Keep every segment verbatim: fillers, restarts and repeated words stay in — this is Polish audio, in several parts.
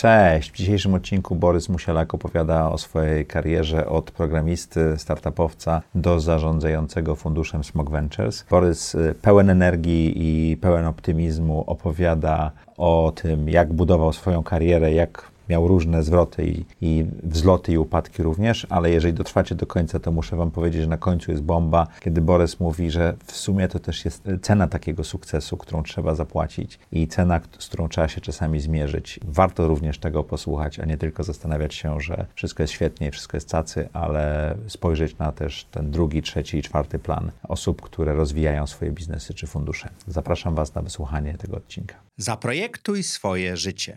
Cześć! W dzisiejszym odcinku Borys Musielak opowiada o swojej karierze od programisty, startupowca do zarządzającego funduszem smok Ventures. Borys pełen energii i pełen optymizmu opowiada o tym, jak budował swoją karierę, jak miał różne zwroty i, i wzloty i upadki również, ale jeżeli dotrwacie do końca, to muszę wam powiedzieć, że na końcu jest bomba, kiedy Borys mówi, że w sumie to też jest cena takiego sukcesu, którą trzeba zapłacić i cena, z którą trzeba się czasami zmierzyć. Warto również tego posłuchać, a nie tylko zastanawiać się, że wszystko jest świetnie, wszystko jest cacy, ale spojrzeć na też ten drugi, trzeci i czwarty plan osób, które rozwijają swoje biznesy czy fundusze. Zapraszam was na wysłuchanie tego odcinka. Zaprojektuj swoje życie.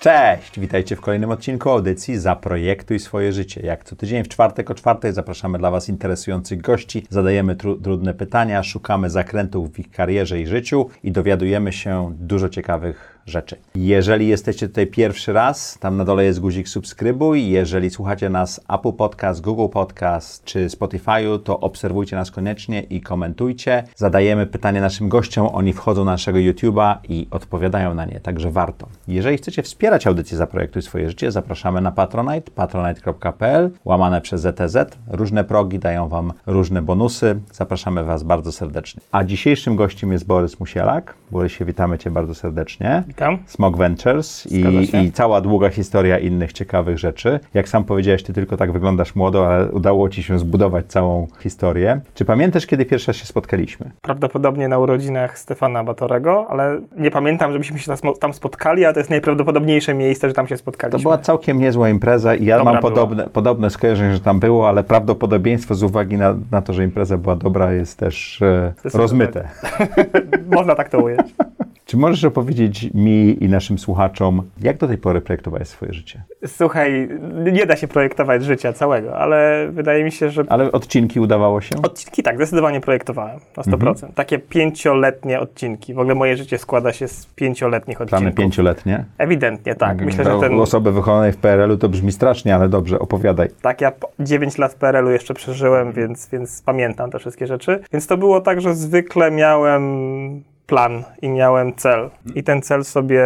Cześć! Witajcie w kolejnym odcinku audycji Zaprojektuj swoje życie. Jak co tydzień w czwartek o czwartej zapraszamy dla was interesujących gości, zadajemy tru- trudne pytania, szukamy zakrętów w ich karierze i życiu i dowiadujemy się dużo ciekawych rzeczy. Jeżeli jesteście tutaj pierwszy raz, tam na dole jest guzik subskrybuj. Jeżeli słuchacie nas Apple Podcast, Google Podcast czy Spotify'u, to obserwujcie nas koniecznie i komentujcie. Zadajemy pytania naszym gościom, oni wchodzą na naszego YouTube'a i odpowiadają na nie, także warto. Jeżeli chcecie wspierać audycję Zaprojektuj swoje życie, zapraszamy na Patronite, patronite.pl, łamane przez zet zet. Różne progi dają wam różne bonusy. Zapraszamy was bardzo serdecznie. A dzisiejszym gościem jest Borys Musielak. Borysie, witamy cię bardzo serdecznie. Tam? smok Ventures i, i cała długa historia innych ciekawych rzeczy. Jak sam powiedziałeś, ty tylko tak wyglądasz młodo, ale udało ci się zbudować całą historię. Czy pamiętasz, kiedy pierwszy raz się spotkaliśmy? Prawdopodobnie na urodzinach Stefana Batorego, ale nie pamiętam, żebyśmy się tam spotkali, a to jest najprawdopodobniejsze miejsce, że tam się spotkaliśmy. To była całkiem niezła impreza i ja dobra mam podobne, podobne skojarzenie, że tam było, ale prawdopodobieństwo z uwagi na, na to, że impreza była dobra, jest też e, rozmyte. Można tak to ująć. Czy możesz opowiedzieć mi i naszym słuchaczom, jak do tej pory projektowałeś swoje życie? Słuchaj, nie da się projektować życia całego, ale wydaje mi się, że... Ale odcinki udawało się? Odcinki tak, zdecydowanie projektowałem, na sto procent. Mhm. Takie pięcioletnie odcinki. W ogóle moje życie składa się z pięcioletnich odcinków. Plany pięcioletnie? Ewidentnie, tak. Myślę, że ten... U osoby wychowanej w P R L u to brzmi strasznie, ale dobrze, opowiadaj. Tak, ja dziewięć lat w P R L u jeszcze przeżyłem, więc, więc pamiętam te wszystkie rzeczy. Więc to było tak, że zwykle miałem... plan i miałem cel. I ten cel sobie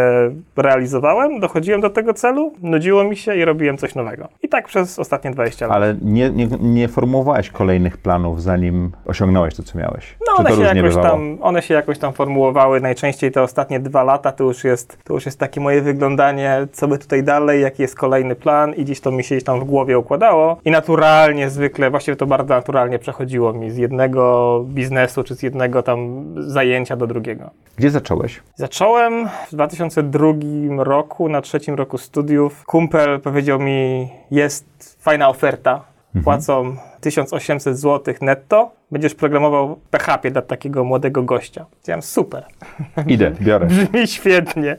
realizowałem, dochodziłem do tego celu, nudziło mi się i robiłem coś nowego. I tak przez ostatnie dwadzieścia lat. Ale nie, nie, nie formułowałeś kolejnych planów, zanim osiągnąłeś to, co miałeś? No one, Czy to się jakoś tam, one się jakoś tam formułowały. Najczęściej te ostatnie dwa lata to już jest, to już jest takie moje wyglądanie, co by tutaj dalej, jaki jest kolejny plan i gdzieś to mi się gdzieś tam w głowie układało. I naturalnie zwykle, właściwie to bardzo naturalnie przechodziło mi z jednego biznesu, czy z jednego tam zajęcia do drugiego. Gdzie zacząłeś? Zacząłem w dwa tysiące drugim roku, na trzecim roku studiów. Kumpel powiedział mi, jest fajna oferta, mhm. płacą tysiąc osiemset złotych netto, będziesz programował P H P dla takiego młodego gościa. Powiedziałem, super. Idę, biorę. Brzmi świetnie.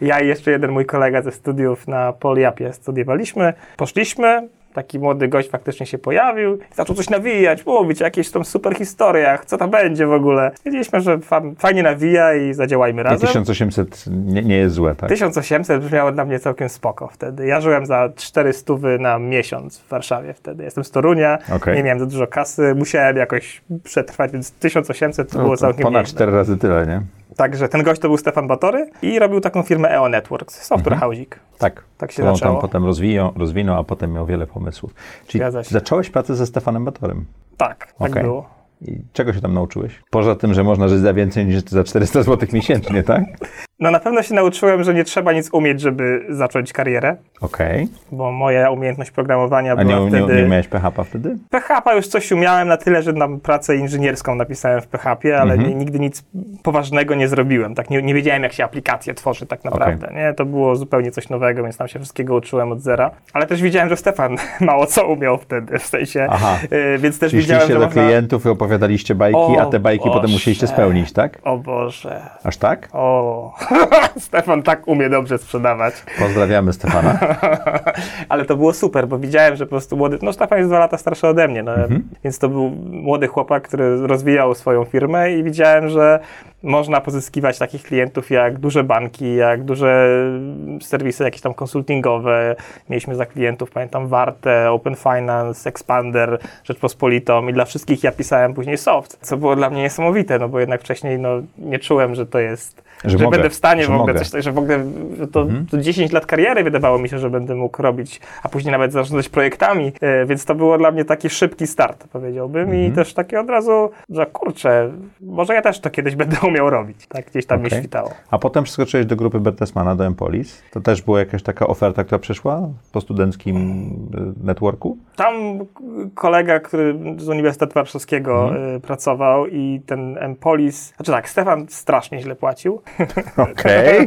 Ja i jeszcze jeden mój kolega ze studiów na Poliapie studiowaliśmy. Poszliśmy. Taki młody gość faktycznie się pojawił, zaczął coś nawijać, mówić o jakichś tam super historiach, co to będzie w ogóle. Wiedzieliśmy, że fa- fajnie nawija i zadziałajmy razem. I tysiąc osiemset nie, nie jest złe, tak? tysiąc osiemset brzmiało dla mnie całkiem spoko wtedy. Ja żyłem za czterysta złotych na miesiąc w Warszawie wtedy. Jestem z Torunia, okay. Nie miałem za dużo kasy, musiałem jakoś przetrwać, więc tysiąc osiemset to no, było całkiem ponad cztery razy tyle, nie? Także ten gość to był Stefan Batory i robił taką firmę E O Networks, software mhm. housing. Tak, tak się zaczęło. On tam potem rozwijał, rozwinął, a potem miał wiele pomysłów. Czyli zacząłeś pracę ze Stefanem Batorym. Tak, okay. tak było. I czego się tam nauczyłeś? Poza tym, że można żyć za więcej niż za czterysta złotych miesięcznie, tak? No na pewno się nauczyłem, że nie trzeba nic umieć, żeby zacząć karierę. Okej. Okay. Bo moja umiejętność programowania A była nie, wtedy... A nie, nie miałeś P H P wtedy? P H P już coś umiałem na tyle, że tam pracę inżynierską napisałem w P H P, ale mm-hmm. nigdy nic poważnego nie zrobiłem. Tak nie, nie wiedziałem, jak się aplikacje tworzy tak naprawdę. Okay. Nie, to było zupełnie coś nowego, więc tam się wszystkiego uczyłem od zera. Ale też widziałem, że Stefan mało co umiał wtedy, w sensie... Aha. Yy, więc też Szliście widziałem, że do można... klientów i opowiadaliście bajki, o, a te bajki Boże. Potem musieliście spełnić, tak? O Boże. Aż tak? O... Stefan tak umie dobrze sprzedawać. Pozdrawiamy Stefana. Ale to było super, bo widziałem, że po prostu młody... No Stefan jest dwa lata starszy ode mnie, no, mhm. więc to był młody chłopak, który rozwijał swoją firmę i widziałem, że można pozyskiwać takich klientów jak duże banki, jak duże serwisy jakieś tam konsultingowe. Mieliśmy za klientów, pamiętam, Wartę, Open Finance, Expander, Rzeczpospolitą i dla wszystkich ja pisałem później soft, co było dla mnie niesamowite, no bo jednak wcześniej no, nie czułem, że to jest, że, że mogę, będę w stanie że w ogóle mogę. coś, że w ogóle że to, mhm. to dziesięć lat kariery wydawało mi się, że będę mógł robić, a później nawet zarządzać projektami, yy, więc to było dla mnie taki szybki start, powiedziałbym, mhm. i też takie od razu, że kurczę, może ja też to kiedyś będę umiał robić, tak gdzieś tam okay. mnie świtało. A potem przeskoczyłeś do grupy Bertelsmana, do Empolis, to też była jakaś taka oferta, która przyszła po studenckim hmm. networku? Tam kolega, który z Uniwersytetu Warszawskiego hmm. pracował i ten Empolis, znaczy tak, Stefan strasznie źle płacił. Okej.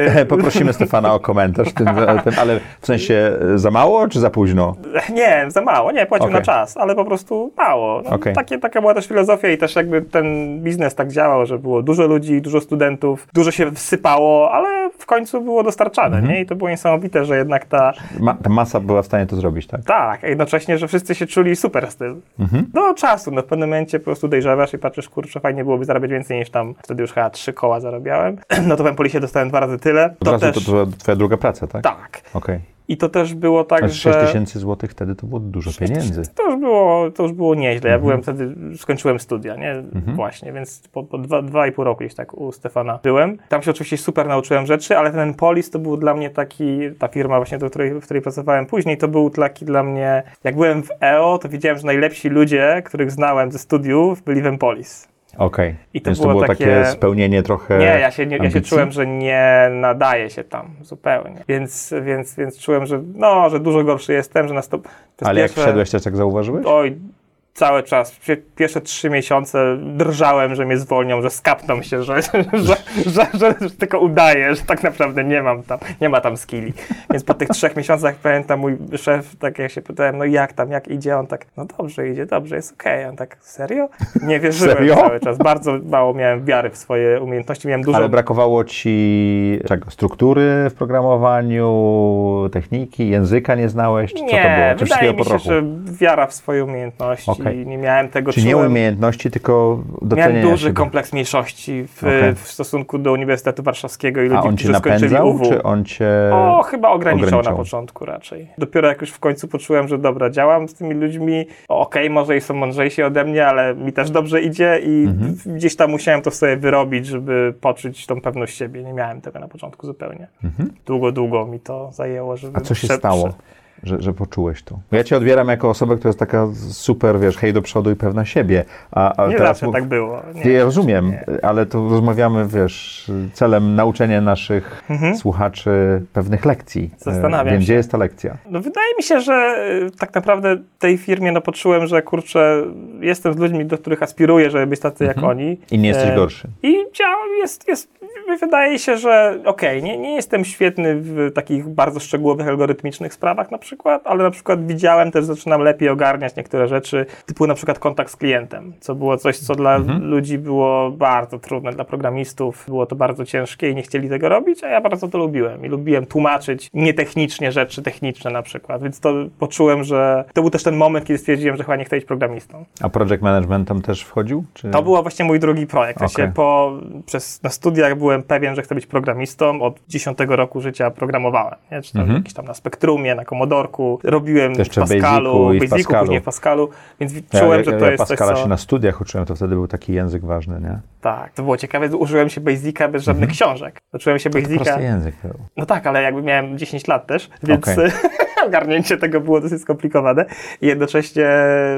Okay. Poprosimy Stefana o komentarz, tym, tym, ale w sensie za mało czy za późno? Nie, za mało, nie, płacił okay. na czas, ale po prostu mało. No, okay. takie, taka była też filozofia i też jakby ten biznes tak działał, że było dużo ludzi, dużo studentów, dużo się wsypało, ale w końcu było dostarczane, mm-hmm. nie? I to było niesamowite, że jednak ta... Ma, ta masa była w stanie to zrobić, tak? Tak, a jednocześnie, że wszyscy się czuli super z tym. Mm-hmm. Do czasu, no w pewnym momencie po prostu dojrzewasz i patrzysz, kurczę, fajnie byłoby zarabiać więcej niż tam, wtedy już chyba trzy koła zarabiałem. No to w Empolisie dostałem dwa razy tyle. To, razy też... to była twoja druga praca, tak? Tak. Okej. Okay. I to też było tak, że... sześć tysięcy złotych wtedy to było dużo pieniędzy. To już było, to już było nieźle. Ja mhm. byłem wtedy, skończyłem studia, nie? Mhm. Właśnie, więc po, po dwa, dwa i pół roku gdzieś tak u Stefana byłem. Tam się oczywiście super nauczyłem rzeczy, ale ten Empolis to był dla mnie taki, ta firma właśnie, do której, w której pracowałem później, to był taki dla mnie... Jak byłem w E O, to widziałem, że najlepsi ludzie, których znałem ze studiów, byli w Empolis. Okej, okay. więc to było, było takie... takie spełnienie trochę Nie, ja się, nie, ja się czułem, że nie nadaję się tam zupełnie, więc, więc, więc czułem, że no, że dużo gorszy jestem, że na stop... Ale pierwsze... jak wszedłeś, też tak zauważyłeś? Oj, cały czas, pierwsze trzy miesiące drżałem, że mnie zwolnią, że skapną się, że, że, że, że, że, że tylko udaję, że tak naprawdę nie mam tam, nie ma tam skilli. Więc po tych trzech miesiącach, pamiętam, mój szef, tak jak się pytałem, no jak tam, jak idzie, on tak, no dobrze idzie, dobrze, jest okej. Okay. On tak, serio? Nie wierzyłem serio? cały czas, bardzo mało miałem wiary w swoje umiejętności, miałem dużo... Ale brakowało ci czego? Struktury w programowaniu, techniki, języka nie znałeś? Czy nie, co to było? Czy wydaje mi się, że wiara w swoje umiejętności. Okay. I nie miałem tego... Czy nie umiejętności, tylko docenienia Miałem duży siebie. kompleks mniejszości w, okay. w stosunku do Uniwersytetu Warszawskiego i ludzi, którzy skończyli U W. Czy on cię O, chyba ograniczał, ograniczał na początku raczej. Dopiero jak już w końcu poczułem, że dobra, działam z tymi ludźmi, okej, okay, może i są mądrzejsi ode mnie, ale mi też dobrze idzie i mhm. gdzieś tam musiałem to sobie wyrobić, żeby poczuć tą pewność siebie. Nie miałem tego na początku zupełnie. Mhm. Długo, długo mi to zajęło, żeby... A co się prze... stało? Że, że poczułeś to. Ja cię odbieram jako osobę, która jest taka super, wiesz, hej do przodu i pewna siebie. A, a nie teraz zawsze mów... tak było. Nie, ja rozumiem, nie. ale to rozmawiamy, wiesz, celem nauczenia naszych mhm. słuchaczy pewnych lekcji. Zastanawiam Wiem, się. Gdzie jest ta lekcja? No wydaje mi się, że tak naprawdę w tej firmie no, poczułem, że kurczę, jestem z ludźmi, do których aspiruję, żeby być tacy mhm. jak oni. I nie jesteś gorszy. I działam, jest, jest, wydaje się, że okej, okay, nie, nie jestem świetny w takich bardzo szczegółowych, algorytmicznych sprawach, na przykład. Ale na przykład widziałem też, że zaczynam lepiej ogarniać niektóre rzeczy, typu na przykład kontakt z klientem, co było coś, co dla mhm. ludzi było bardzo trudne, dla programistów było to bardzo ciężkie i nie chcieli tego robić, a ja bardzo to lubiłem i lubiłem tłumaczyć nietechnicznie rzeczy techniczne na przykład, więc to poczułem, że to był też ten moment, kiedy stwierdziłem, że chyba nie chcę być programistą. A project management tam też wchodził? Czy... To był właśnie mój drugi projekt. Okay. Znaczy, po, przez, na studiach byłem pewien, że chcę być programistą, od dziesiątego roku życia programowałem, nie? Czy tam mhm. jakiś tam na Spektrumie, na Commodore, robiłem w Pascalu, w Basicu, później w Pascalu, więc ja, czułem, ja, że to ja jest Pascala coś, co... Pascala się na studiach uczyłem, to wtedy był taki język ważny, nie? Tak, to było ciekawe, użyłem się Basica bez żadnych mm-hmm. książek. Uczyłem się Basica... To prosty język był. No tak, ale jakby miałem dziesięć lat też, więc okay. ogarnięcie tego było dosyć skomplikowane i jednocześnie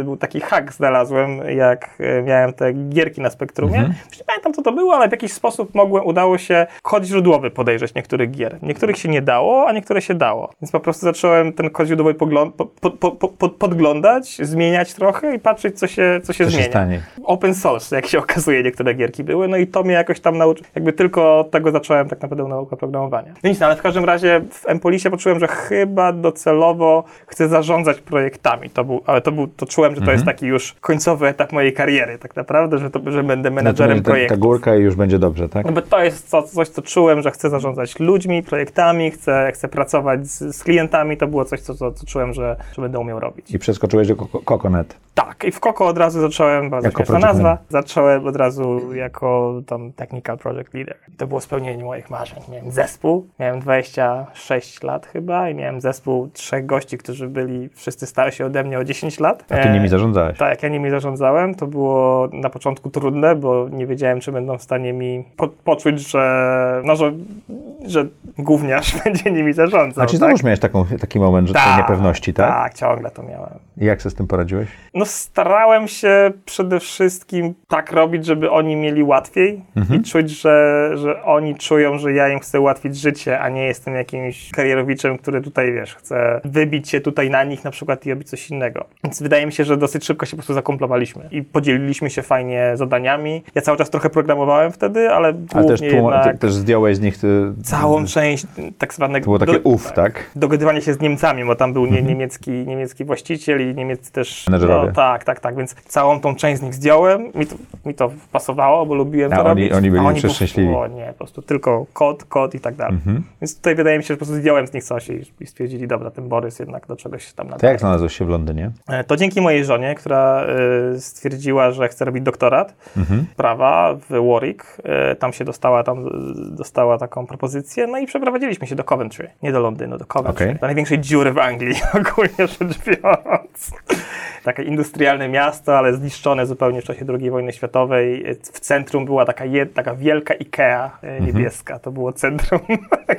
był taki hack znalazłem, jak miałem te gierki na Spektrumie. Mm-hmm. Nie pamiętam, co to było, ale w jakiś sposób mogłem, udało się kod źródłowy podejrzeć niektórych gier. Niektórych się nie dało, a niektóre się dało. Więc po prostu zacząłem ten kod źródłowy pogląd- po, po, po, po, podglądać, zmieniać trochę i patrzeć, co się, co się co zmienia. Się stanie. Open source, jak się okazuje, niektóre gierki były, no i to mnie jakoś tam nauczyło. Jakby tylko od tego zacząłem tak naprawdę naukę programowania. No nic, no, ale w każdym razie w Empolisie poczułem, że chyba do celu celowo chcę zarządzać projektami. To był, ale to, był, to czułem, że to mhm. jest taki już końcowy etap mojej kariery tak naprawdę, że, to, że będę menadżerem no to, projektów. Ta, ta górka i już będzie dobrze, tak? No bo to jest co, coś, co czułem, że chcę zarządzać ludźmi, projektami, chcę, chcę pracować z, z klientami. To było coś, co, co, co czułem, że, że będę umiał robić. I przeskoczyłeś do CocoNet. Tak. I w Coco od razu zacząłem, bardzo ciekawa nazwa, zacząłem od razu jako tam technical project leader. I to było spełnienie moich marzeń. Miałem zespół, miałem dwadzieścia sześć lat chyba i miałem zespół trzech gości, którzy byli, wszyscy starsi ode mnie o dziesięć lat. A ty nimi zarządzałeś? Tak, ja nimi zarządzałem. To było na początku trudne, bo nie wiedziałem, czy będą w stanie mi po, poczuć, że, no, że, że gówniarz będzie nimi zarządzał. A czy tak? Już miałeś taką, taki moment, że ta, tej niepewności, tak? Tak, ciągle to miałem. I jak się z tym poradziłeś? No starałem się przede wszystkim tak robić, żeby oni mieli łatwiej mhm. i czuć, że, że oni czują, że ja im chcę ułatwić życie, a nie jestem jakimś karierowiczem, który tutaj, wiesz, chce wybić się tutaj na nich na przykład i robić coś innego. Więc wydaje mi się, że dosyć szybko się po prostu zakomplowaliśmy i podzieliliśmy się fajnie zadaniami. Ja cały czas trochę programowałem wtedy, ale głównie ale też, jednak... Te, też zdjąłeś z nich... Ty... Całą część tak zwanego... To było takie do, uf, tak? Dogadywanie się z Niemcami, bo tam był mhm. niemiecki, niemiecki właściciel i niemieccy też... No, tak, tak, tak, więc całą tą część z nich zdjąłem, mi to, mi to pasowało, bo lubiłem a to oni, robić. Oni byli a oni przeszczęśliwi. O nie, po prostu tylko kod, kod i tak dalej. Mm-hmm. Więc tutaj wydaje mi się, że po prostu zdjąłem z nich coś i, i stwierdzili, dobra, ten Borys jednak do czegoś tam nadaje. To jak znalazłeś się w Londynie? To dzięki mojej żonie, która y, stwierdziła, że chce robić doktorat mm-hmm. prawa w Warwick. Y, tam się dostała, tam dostała taką propozycję, no i przeprowadziliśmy się do Coventry. Nie do Londynu, do Coventry. Okay. Do największej dziury w Anglii, ogólnie rzecz biorąc. Takie industrialne miasto, ale zniszczone zupełnie w czasie drugiej wojny światowej. W centrum była taka, jed, taka wielka Ikea niebieska. Mm-hmm. To było centrum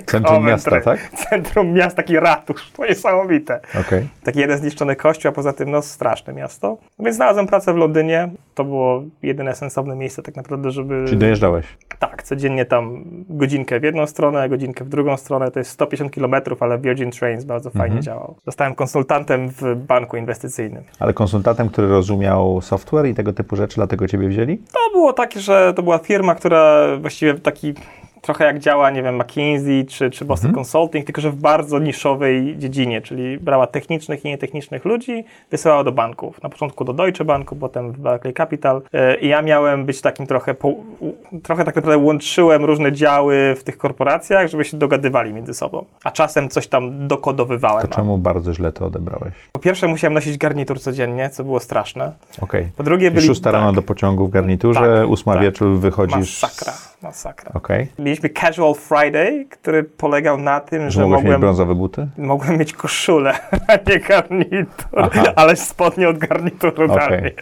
Centrum miasta, tak? Centrum miasta, taki ratusz. To niesamowite. Okay. Taki jeden zniszczony kościół, a poza tym no straszne miasto. Więc znalazłem pracę w Londynie. To było jedyne sensowne miejsce tak naprawdę, żeby... Czyli dojeżdżałeś? Tak, codziennie tam godzinkę w jedną stronę, godzinkę w drugą stronę. To jest sto pięćdziesiąt kilometrów, ale Virgin Trains bardzo mm-hmm. fajnie działał. Zostałem konsultantem w banku inwestycyjnym. Ale konsultantem, który rozumiał software i tego typu rzeczy, dlatego ciebie wzięli? To było takie, że to była firma, która właściwie taki trochę jak działa, nie wiem, McKinsey czy, czy Boston hmm. Consulting, tylko że w bardzo niszowej dziedzinie, czyli brała technicznych i nietechnicznych ludzi, wysyłała do banków. Na początku do Deutsche Banku, potem w Barclay Capital i ja miałem być takim trochę, po, trochę tak naprawdę łączyłem różne działy w tych korporacjach, żeby się dogadywali między sobą, a czasem coś tam dokodowywałem. To czemu bardzo źle to odebrałeś? Po pierwsze musiałem nosić garnitur codziennie, co było straszne. Okej. Okay. Po drugie byli... Szósta rano tak. do pociągu w garniturze, tak, ósma tak. wieczór wychodzisz... Masakra, masakra. Okej. Okay. Mieliśmy Casual Friday, który polegał na tym, że, że mogłem mieć brązowe buty? Mogłem mieć koszulę, a nie garnitur, aha. ale spodnie od garnituru okay. dalej.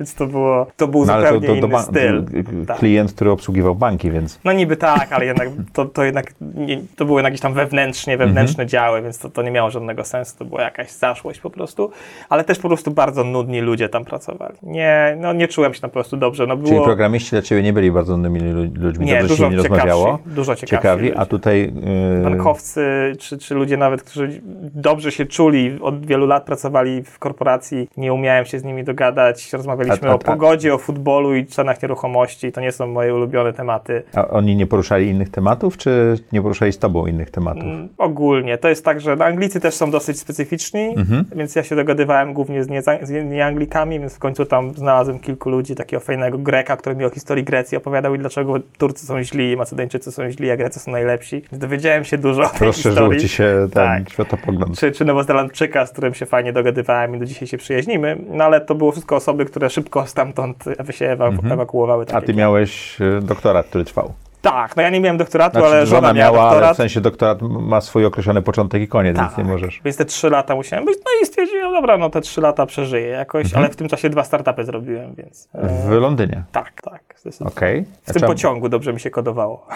Więc to było, to był no, zupełnie to, to, to inny ba- styl. Tak. Klient, który obsługiwał banki, więc... No niby tak, ale jednak to, to jednak nie, to były jakieś tam wewnętrznie, wewnętrzne mhm. działy, więc to, to nie miało żadnego sensu, to była jakaś zaszłość po prostu, ale też po prostu bardzo nudni ludzie tam pracowali. Nie, no nie czułem się tam po prostu dobrze. No, było... Czyli programiści dla ciebie nie byli bardzo nudnymi ludźmi, nie, dobrze się nie rozmawiało. Dużo ciekawi, a tutaj... Yy... Bankowcy, czy, czy ludzie nawet, którzy dobrze się czuli, od wielu lat pracowali w korporacji, nie umiałem się z nimi dogadać, rozmawialiśmy a, a, o pogodzie, a... o futbolu i cenach nieruchomości, to nie są moje ulubione tematy. A oni nie poruszali innych tematów, czy nie poruszali z tobą innych tematów? Mm, ogólnie, to jest tak, że Anglicy też są dosyć specyficzni, mhm. więc ja się dogadywałem głównie z, nie, z nieanglikami, więc w końcu tam znalazłem kilku ludzi, takiego fajnego Greka, który mi o historii Grecji opowiadał i dlaczego Turcy są źli, Macedończycy co są źli, a Grecy są najlepsi. Dowiedziałem się dużo o tej historii. Ci się ten tak. światopogląd. Czy, czy Nowozelandczyka, z którym się fajnie dogadywałem i do dzisiaj się przyjaźnimy, no ale to było wszystko osoby, które szybko stamtąd się ewaku- ewakuowały. Tak a ty jak miałeś doktorat, który trwał. Tak, no ja nie miałem doktoratu, znaczy, ale żona, żona miała, miała doktorat. Ale w sensie doktorat ma swój określony początek i koniec, tak, więc nie możesz. Więc te trzy lata musiałem być, no i stwierdziłem, dobra, no te trzy lata przeżyję jakoś, mhm. ale w tym czasie dwa startupy zrobiłem, więc... W Londynie? Tak, tak, zdecydowanie. Okay. W tym pociągu dobrze mi się kodowało.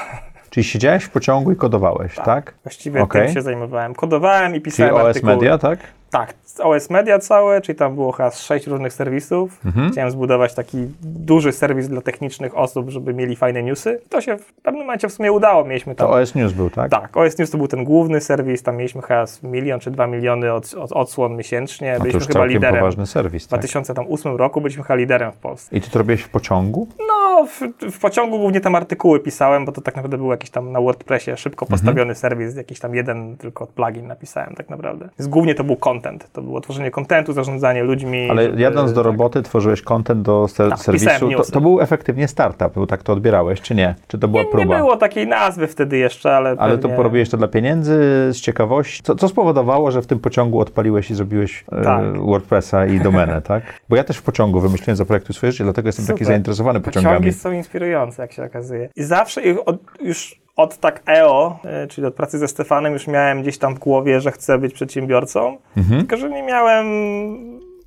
Czyli siedziałeś w pociągu i kodowałeś, tak? tak? Właściwie okay. tym się zajmowałem. Kodowałem i pisałem czyli artykuły. Czyli O S Media, tak? Tak, O S Media całe, czyli tam było chyba sześć różnych serwisów. Mhm. Chciałem zbudować taki duży serwis dla technicznych osób, żeby mieli fajne newsy. To się w pewnym momencie w sumie udało. Mieliśmy tam, to O S News był, tak? Tak, O S News to był ten główny serwis, tam mieliśmy chyba milion czy dwa miliony od, od odsłon miesięcznie. Byliśmy chyba liderem. To już całkiem poważny serwis, tak? W dwa tysiące ósmym roku byliśmy chyba liderem w Polsce. I ty to robiłeś w pociągu? No, No w, w pociągu głównie tam artykuły pisałem, bo to tak naprawdę był jakiś tam na WordPressie szybko postawiony mhm. serwis, jakiś tam jeden tylko plugin napisałem tak naprawdę. Więc głównie to był content, to było tworzenie contentu, zarządzanie ludźmi. Ale jadąc do tak. roboty tworzyłeś content do ser- tak, serwisu, to, to był efektywnie startup, tak to odbierałeś, czy nie? Czy to była nie, próba? Nie było takiej nazwy wtedy jeszcze, ale Ale pewnie... to porobiłeś to dla pieniędzy, z ciekawości? Co, co spowodowało, że w tym pociągu odpaliłeś i zrobiłeś tak. e, WordPressa i domenę, tak? Bo ja też w pociągu wymyśliłem za projektu swoje życie, dlatego jestem Super. taki zainteresowany pociągami. Pociągi są inspirujące, jak się okazuje. I zawsze od, już... Od tak E O, czyli od pracy ze Stefanem, już miałem gdzieś tam w głowie, że chcę być przedsiębiorcą, mhm. tylko że nie miałem,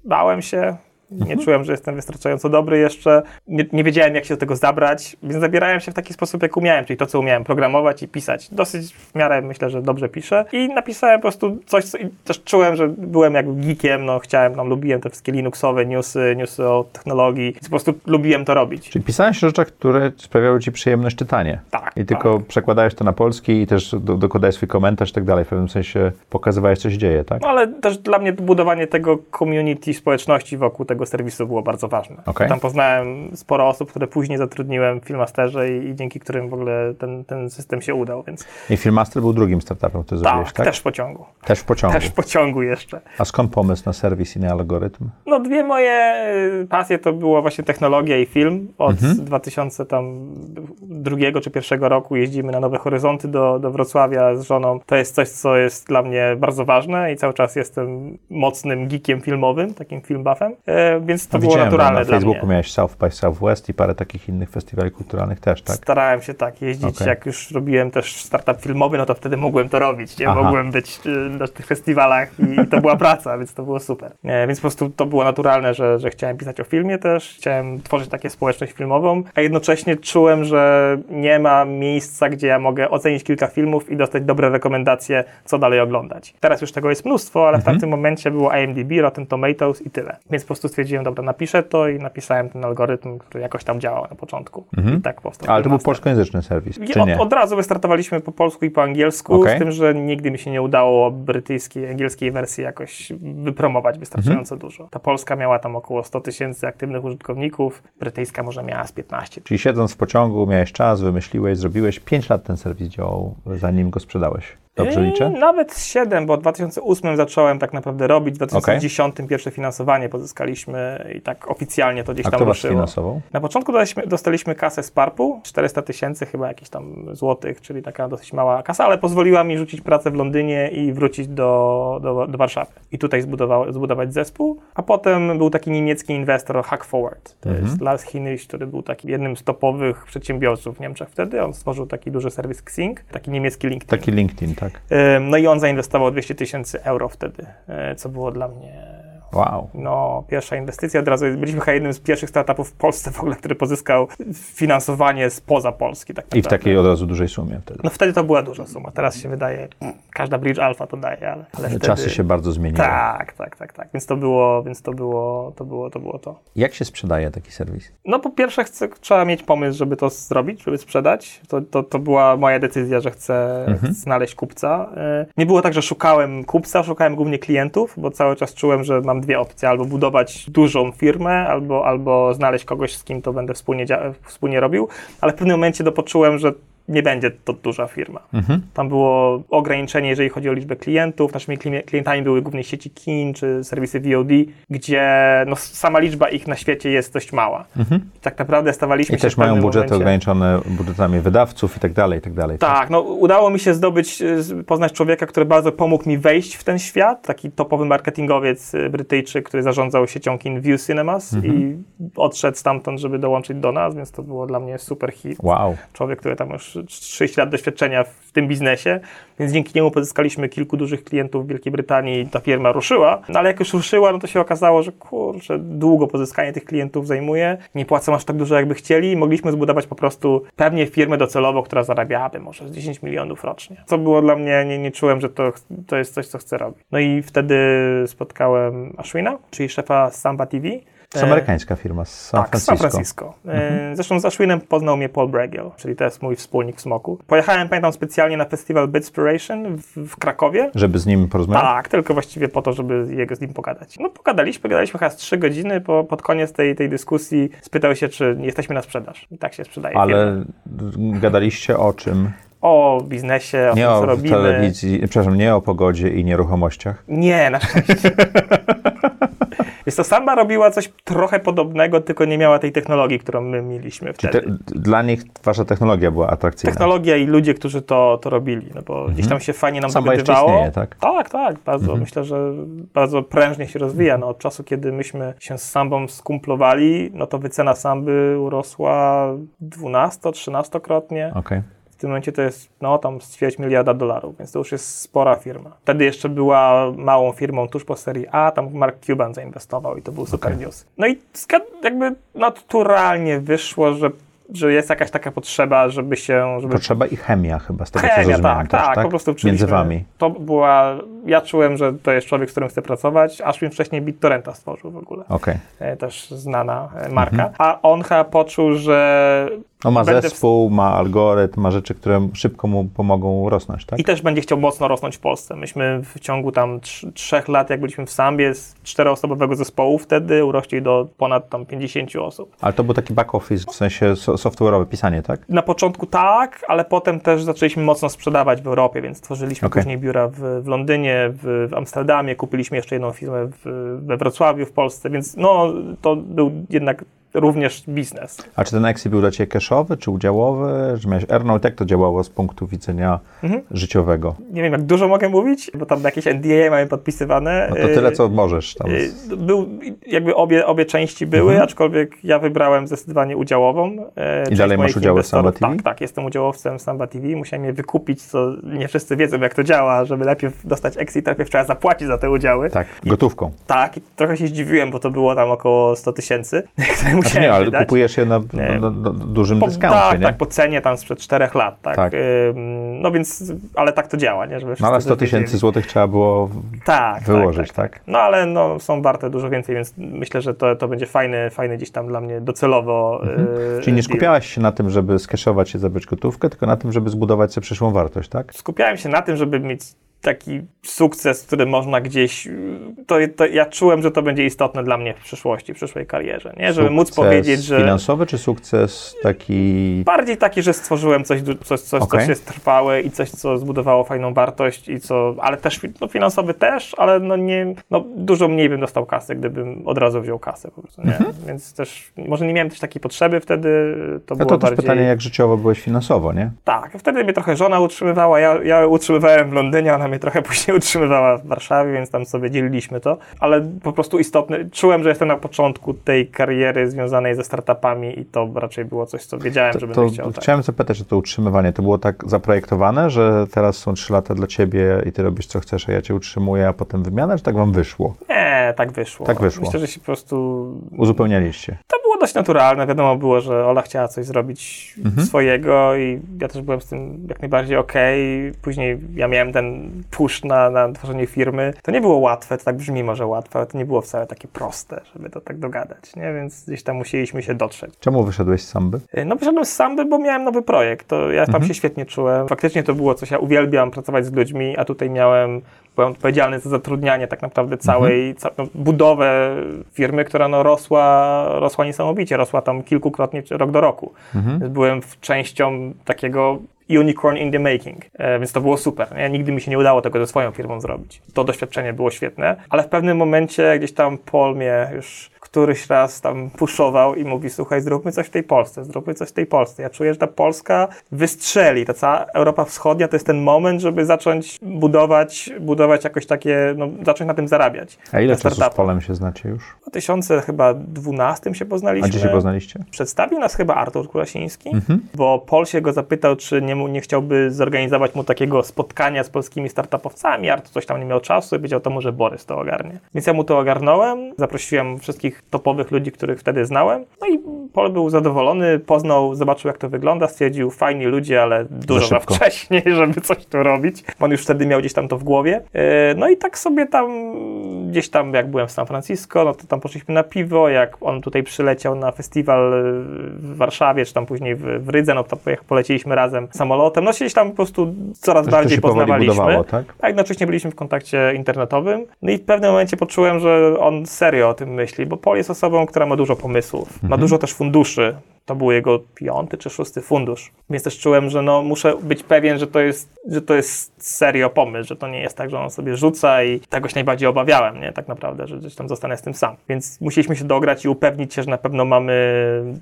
bałem się, nie mhm. czułem, że jestem wystarczająco dobry jeszcze, nie, nie wiedziałem, jak się do tego zabrać, więc zabierałem się w taki sposób, jak umiałem, czyli to, co umiałem, programować i pisać. Dosyć w miarę, myślę, że dobrze piszę i napisałem po prostu coś, co i też czułem, że byłem jakby geekiem, no chciałem, no, lubiłem te wszystkie Linuxowe newsy, newsy o technologii, po prostu lubiłem to robić. Czyli pisałeś o rzeczach, które sprawiały ci przyjemność czytanie. Tak. I tylko tak. przekładałeś to na polski i też do, dokładałeś swój komentarz i tak dalej, w pewnym sensie pokazywałeś, co się dzieje, tak? No ale też dla mnie budowanie tego community, społeczności wokół tego serwisu było bardzo ważne. Okay. Tam poznałem sporo osób, które później zatrudniłem w Filmasterze i, i dzięki którym w ogóle ten, ten system się udał, więc... I Filmaster był drugim startupem, który tak, zrobiłeś, tak? też w pociągu. Też w pociągu. Też w pociągu jeszcze. A skąd pomysł na serwis i na algorytm? No dwie moje pasje to była właśnie technologia i film. Od mhm. dwa tysiące drugiego czy pierwszego roku jeździmy na Nowe Horyzonty do, do Wrocławia z żoną. To jest coś, co jest dla mnie bardzo ważne i cały czas jestem mocnym geekiem filmowym, takim film buffem. Więc to no, było naturalne na dla mnie. Na Facebooku miałeś South by Southwest i parę takich innych festiwali kulturalnych też, tak? Starałem się tak jeździć. Okay. Jak już robiłem też startup filmowy, no to wtedy mogłem to robić. Nie? Mogłem być na tych festiwalach i to była praca, więc to było super. Więc po prostu to było naturalne, że, że chciałem pisać o filmie też, chciałem tworzyć taką społeczność filmową, a jednocześnie czułem, że nie ma miejsca, gdzie ja mogę ocenić kilka filmów i dostać dobre rekomendacje, co dalej oglądać. Teraz już tego jest mnóstwo, ale mhm. w tamtym momencie było IMDb, Rotten Tomatoes i tyle. Więc po prostu stwierdziłem, dobra, napiszę to i napisałem ten algorytm, który jakoś tam działał na początku. Mhm. I tak powstał. Ale to był polskojęzyczny serwis, czy od, nie? Od razu wystartowaliśmy po polsku i po angielsku, okay. z tym, że nigdy mi się nie udało brytyjskiej, angielskiej wersji jakoś wypromować wystarczająco mhm. dużo. Ta polska miała tam około sto tysięcy aktywnych użytkowników, brytyjska może miała z piętnaście. Czyli siedząc w pociągu miałeś czas, wymyśliłeś, zrobiłeś, pięć lat ten serwis działał, zanim go sprzedałeś. Dobrze liczę? Nawet siedem, bo w dwa tysiące ósmym zacząłem tak naprawdę robić, w dwa tysiące dziesiątym okay. pierwsze finansowanie pozyskaliśmy i tak oficjalnie to gdzieś tam ruszyło. A kto was finansował? Na początku dostaliśmy, dostaliśmy kasę z Parpu, czterysta tysięcy chyba jakichś tam złotych, czyli taka dosyć mała kasa, ale pozwoliła mi rzucić pracę w Londynie i wrócić do, do, do Warszawy. I tutaj zbudowa- zbudować zespół, a potem był taki niemiecki inwestor Hack Forward. To mhm. jest Lars Hinrich, który był takim jednym z topowych przedsiębiorców w Niemczech wtedy. On stworzył taki duży serwis Xing, taki niemiecki LinkedIn. Taki LinkedIn, tak. No i on zainwestował dwieście tysięcy euro wtedy, co było dla mnie... Wow. No, pierwsza inwestycja, od razu byliśmy chyba jednym z pierwszych startupów w Polsce w ogóle, który pozyskał finansowanie spoza Polski. Tak naprawdę. I w takiej od razu dużej sumie wtedy. No wtedy to była duża suma, teraz się wydaje, każda Bridge Alpha to daje, ale, ale wtedy... Czasy się bardzo zmieniły. Tak, tak, tak, tak, więc to było, więc to było, to było, to było to. Jak się sprzedaje taki serwis? No po pierwsze chcę, trzeba mieć pomysł, żeby to zrobić, żeby sprzedać. To, to, to była moja decyzja, że chcę mhm. znaleźć kupca. Nie było tak, że szukałem kupca, szukałem głównie klientów, bo cały czas czułem, że mam dwie opcje, albo budować dużą firmę, albo, albo znaleźć kogoś, z kim to będę wspólnie, dzia- wspólnie robił, ale w pewnym momencie dopoczułem, że nie będzie to duża firma. Mhm. Tam było ograniczenie, jeżeli chodzi o liczbę klientów. Naszymi klientami były głównie sieci kin czy serwisy V O D, gdzie no, sama liczba ich na świecie jest dość mała. Mhm. I tak naprawdę stawaliśmy I się... I też mają budżety momencie... ograniczone budżetami wydawców i tak dalej, i tak dalej. Tak, tak, no udało mi się zdobyć, poznać człowieka, który bardzo pomógł mi wejść w ten świat. Taki topowy marketingowiec Brytyjczyk, który zarządzał siecią kin View Cinemas mhm. i odszedł stamtąd, żeby dołączyć do nas, więc to było dla mnie super hit. Wow. Człowiek, który tam już sześć lat doświadczenia w tym biznesie, więc dzięki niemu pozyskaliśmy kilku dużych klientów w Wielkiej Brytanii i ta firma ruszyła. No ale jak już ruszyła, no to się okazało, że kurczę, długo pozyskanie tych klientów zajmuje, nie płacą aż tak dużo, jakby chcieli i mogliśmy zbudować po prostu pewnie firmę docelowo, która zarabiałaby może z dziesięć milionów rocznie. Co było dla mnie, nie, nie czułem, że to, to jest coś, co chcę robić. No i wtedy spotkałem Ashwina, czyli szefa Samba T V. To jest amerykańska firma z San tak, Francisco. San Francisco. Mhm. Zresztą za Szwinem poznał mnie Paul Bragiel, czyli to jest mój wspólnik w smoku. Pojechałem, pamiętam, specjalnie na festiwal Bitspiration w, w Krakowie. Żeby z nim porozmawiać? Tak, tylko właściwie po to, żeby jego z nim pogadać. No pogadaliśmy, gadaliśmy chyba z trzy godziny, bo pod koniec tej, tej dyskusji spytał się, czy jesteśmy na sprzedaż. I tak się sprzedaje. Ale firma. Gadaliście o czym? O biznesie, o nie tym, co robimy. Nie o telewizji, przepraszam, nie o pogodzie i nieruchomościach? Nie, na szczęście. Wiesz co, Samba robiła coś trochę podobnego, tylko nie miała tej technologii, którą my mieliśmy wtedy. Te, dla nich wasza technologia była atrakcyjna. Technologia i ludzie, którzy to, to robili, no bo mhm. gdzieś tam się fajnie nam Samba dogadywało. Samba jeszcze istnieje, tak? Tak, tak, bardzo. Mhm. Myślę, że bardzo prężnie się rozwija. No, od czasu, kiedy myśmy się z Sambą skumplowali, no to wycena Samby urosła dwunasto-trzynastokrotnie. Okay. W tym momencie to jest, no tam ćwierć miliarda dolarów, więc to już jest spora firma. Wtedy jeszcze była małą firmą tuż po serii A, tam Mark Cuban zainwestował i to był super okay. news. No i jakby naturalnie wyszło, że, że jest jakaś taka potrzeba, żeby się... Żeby... Potrzeba i chemia chyba, z tego chemia, co zrozumiałem tak, też, tak? tak? Po prostu między wami. To była... Ja czułem, że to jest człowiek, z którym chcę pracować, aż mi wcześniej BitTorrenta stworzył w ogóle. Okay. Też znana marka. Mhm. A on chyba poczuł, że... No ma Będę zespół, w... ma algorytm, ma rzeczy, które szybko mu pomogą rosnąć, tak? I też będzie chciał mocno rosnąć w Polsce. Myśmy w ciągu tam tr- trzech lat, jak byliśmy w Sambie, z czteroosobowego zespołu wtedy urośli do ponad tam pięćdziesięciu osób. Ale to był taki back office, w sensie so- software'owe pisanie, tak? Na początku tak, ale potem też zaczęliśmy mocno sprzedawać w Europie, więc tworzyliśmy okay. później biura w, w Londynie, w, w Amsterdamie, kupiliśmy jeszcze jedną firmę w, we Wrocławiu, w Polsce, więc no to był jednak... również biznes. A czy ten exit był dla Ciebie cashowy, czy udziałowy? Że miałeś earnout? Jak to działało z punktu widzenia mhm. życiowego? Nie wiem, jak dużo mogę mówić, bo tam jakieś N D A mamy podpisywane. No to tyle, co możesz. Tam. Był, jakby obie, obie części były, mhm. aczkolwiek ja wybrałem zdecydowanie udziałową. I dalej masz udziały w Samba T V? Tak, tak, jestem udziałowcem w Samba T V. Musiałem je wykupić, co nie wszyscy wiedzą, jak to działa, żeby najpierw dostać exit, najpierw trzeba zapłacić za te udziały. Tak, I, gotówką. Tak, i trochę się zdziwiłem, bo to było tam około sto tysięcy. Znaczy nie, ale kupujesz je na, na, na, na dużym dyskauncie, tak, nie? Tak, po cenie tam sprzed czterech lat, tak. tak. Ym, no więc, ale tak to działa, nie? Żeby no ale sto tysięcy złotych trzeba było tak, wyłożyć, tak, tak, tak? No ale no, są warte dużo więcej, więc myślę, że to, to będzie fajny, fajny gdzieś tam dla mnie docelowo. Mhm. Yy, Czyli nie skupiałaś się na tym, żeby skeszować się, zabrać gotówkę, tylko na tym, żeby zbudować sobie przyszłą wartość, tak? Skupiałem się na tym, żeby mieć taki sukces, który można gdzieś... To, to ja czułem, że to będzie istotne dla mnie w przyszłości, w przyszłej karierze, nie? Żeby sukces móc powiedzieć, że... finansowy czy sukces taki... Bardziej taki, że stworzyłem coś, coś, coś okay. co się trwałe i coś, co zbudowało fajną wartość i co... Ale też, no finansowy też, ale no nie... No dużo mniej bym dostał kasy, gdybym od razu wziął kasę po prostu, nie? Mhm. Więc też... Może nie miałem też takiej potrzeby wtedy, to no było to też bardziej... pytanie, jak życiowo byłeś finansowo, nie? Tak, wtedy mnie trochę żona utrzymywała, ja, ja utrzymywałem w Londynie, ona mnie trochę później utrzymywała w Warszawie, więc tam sobie dzieliliśmy to, ale po prostu istotne, czułem, że jestem na początku tej kariery związanej ze startupami i to raczej było coś, co wiedziałem, to, że będę chciał. Tak. Chciałem zapytać o to utrzymywanie, to było tak zaprojektowane, że teraz są trzy lata dla ciebie i ty robisz co chcesz, a ja cię utrzymuję, a potem wymiana, czy tak wam wyszło? Nie, tak wyszło. Tak wyszło. Myślę, że się po prostu... Uzupełnialiście. To było dość naturalne, wiadomo było, że Ola chciała coś zrobić mhm. swojego i ja też byłem z tym jak najbardziej okej. Okay. Później ja miałem ten push na, na tworzenie firmy. To nie było łatwe, to tak brzmi może łatwe, ale to nie było wcale takie proste, żeby to tak dogadać, nie? Więc gdzieś tam musieliśmy się dotrzeć. Czemu wyszedłeś z Samby? No wyszedłem z Samby, bo miałem nowy projekt. To ja tam mhm. się świetnie czułem. Faktycznie to było coś, ja uwielbiam pracować z ludźmi, a tutaj miałem, byłem odpowiedzialny za zatrudnianie tak naprawdę całej, mhm. ca- budowę firmy, która no rosła, rosła niesamowicie, rosła tam kilkukrotnie rok do roku. Mhm. Byłem częścią takiego unicorn in the making, e, więc to było super. Nie? Nigdy mi się nie udało tego ze swoją firmą zrobić. To doświadczenie było świetne, ale w pewnym momencie gdzieś tam Paul mnie już któryś raz tam puszował i mówi, słuchaj, zróbmy coś w tej Polsce, zróbmy coś w tej Polsce. Ja czuję, że ta Polska wystrzeli, ta cała Europa Wschodnia to jest ten moment, żeby zacząć budować, budować jakoś takie, no zacząć na tym zarabiać. A ile czasu z Polem się znacie już? W dwa tysiące dwunastym się poznaliśmy. A gdzie się poznaliście? Przedstawił nas chyba Artur Kurasiński, mhm. bo Paul się go zapytał, czy nie, mu, nie chciałby zorganizować mu takiego spotkania z polskimi startupowcami. Artur coś tam nie miał czasu i powiedział, to może Borys to ogarnie. Więc ja mu to ogarnąłem, zaprosiłem wszystkich topowych ludzi, których wtedy znałem. No i Paul był zadowolony, poznał, zobaczył jak to wygląda, stwierdził, fajni ludzie, ale dużo za wcześnie, żeby coś tu robić. On już wtedy miał gdzieś tam to w głowie. No i tak sobie tam, gdzieś tam jak byłem w San Francisco, no to tam tam poszliśmy na piwo, jak on tutaj przyleciał na festiwal w Warszawie, czy tam później w Rydze, no to poleciliśmy razem samolotem, no gdzieś tam po prostu coraz Też bardziej poznawaliśmy. Budowało, tak? A jednocześnie byliśmy w kontakcie internetowym, no i w pewnym momencie poczułem, że on serio o tym myśli, bo Paul jest osobą, która ma dużo pomysłów, mhm. ma dużo też funduszy. To był jego piąty czy szósty fundusz. Więc też czułem, że no, muszę być pewien, że to jest, że to jest serio pomysł, że to nie jest tak, że on sobie rzuca i tego się najbardziej obawiałem, nie? Tak naprawdę, że gdzieś tam zostanę z tym sam. Więc musieliśmy się dograć i upewnić się, że na pewno mamy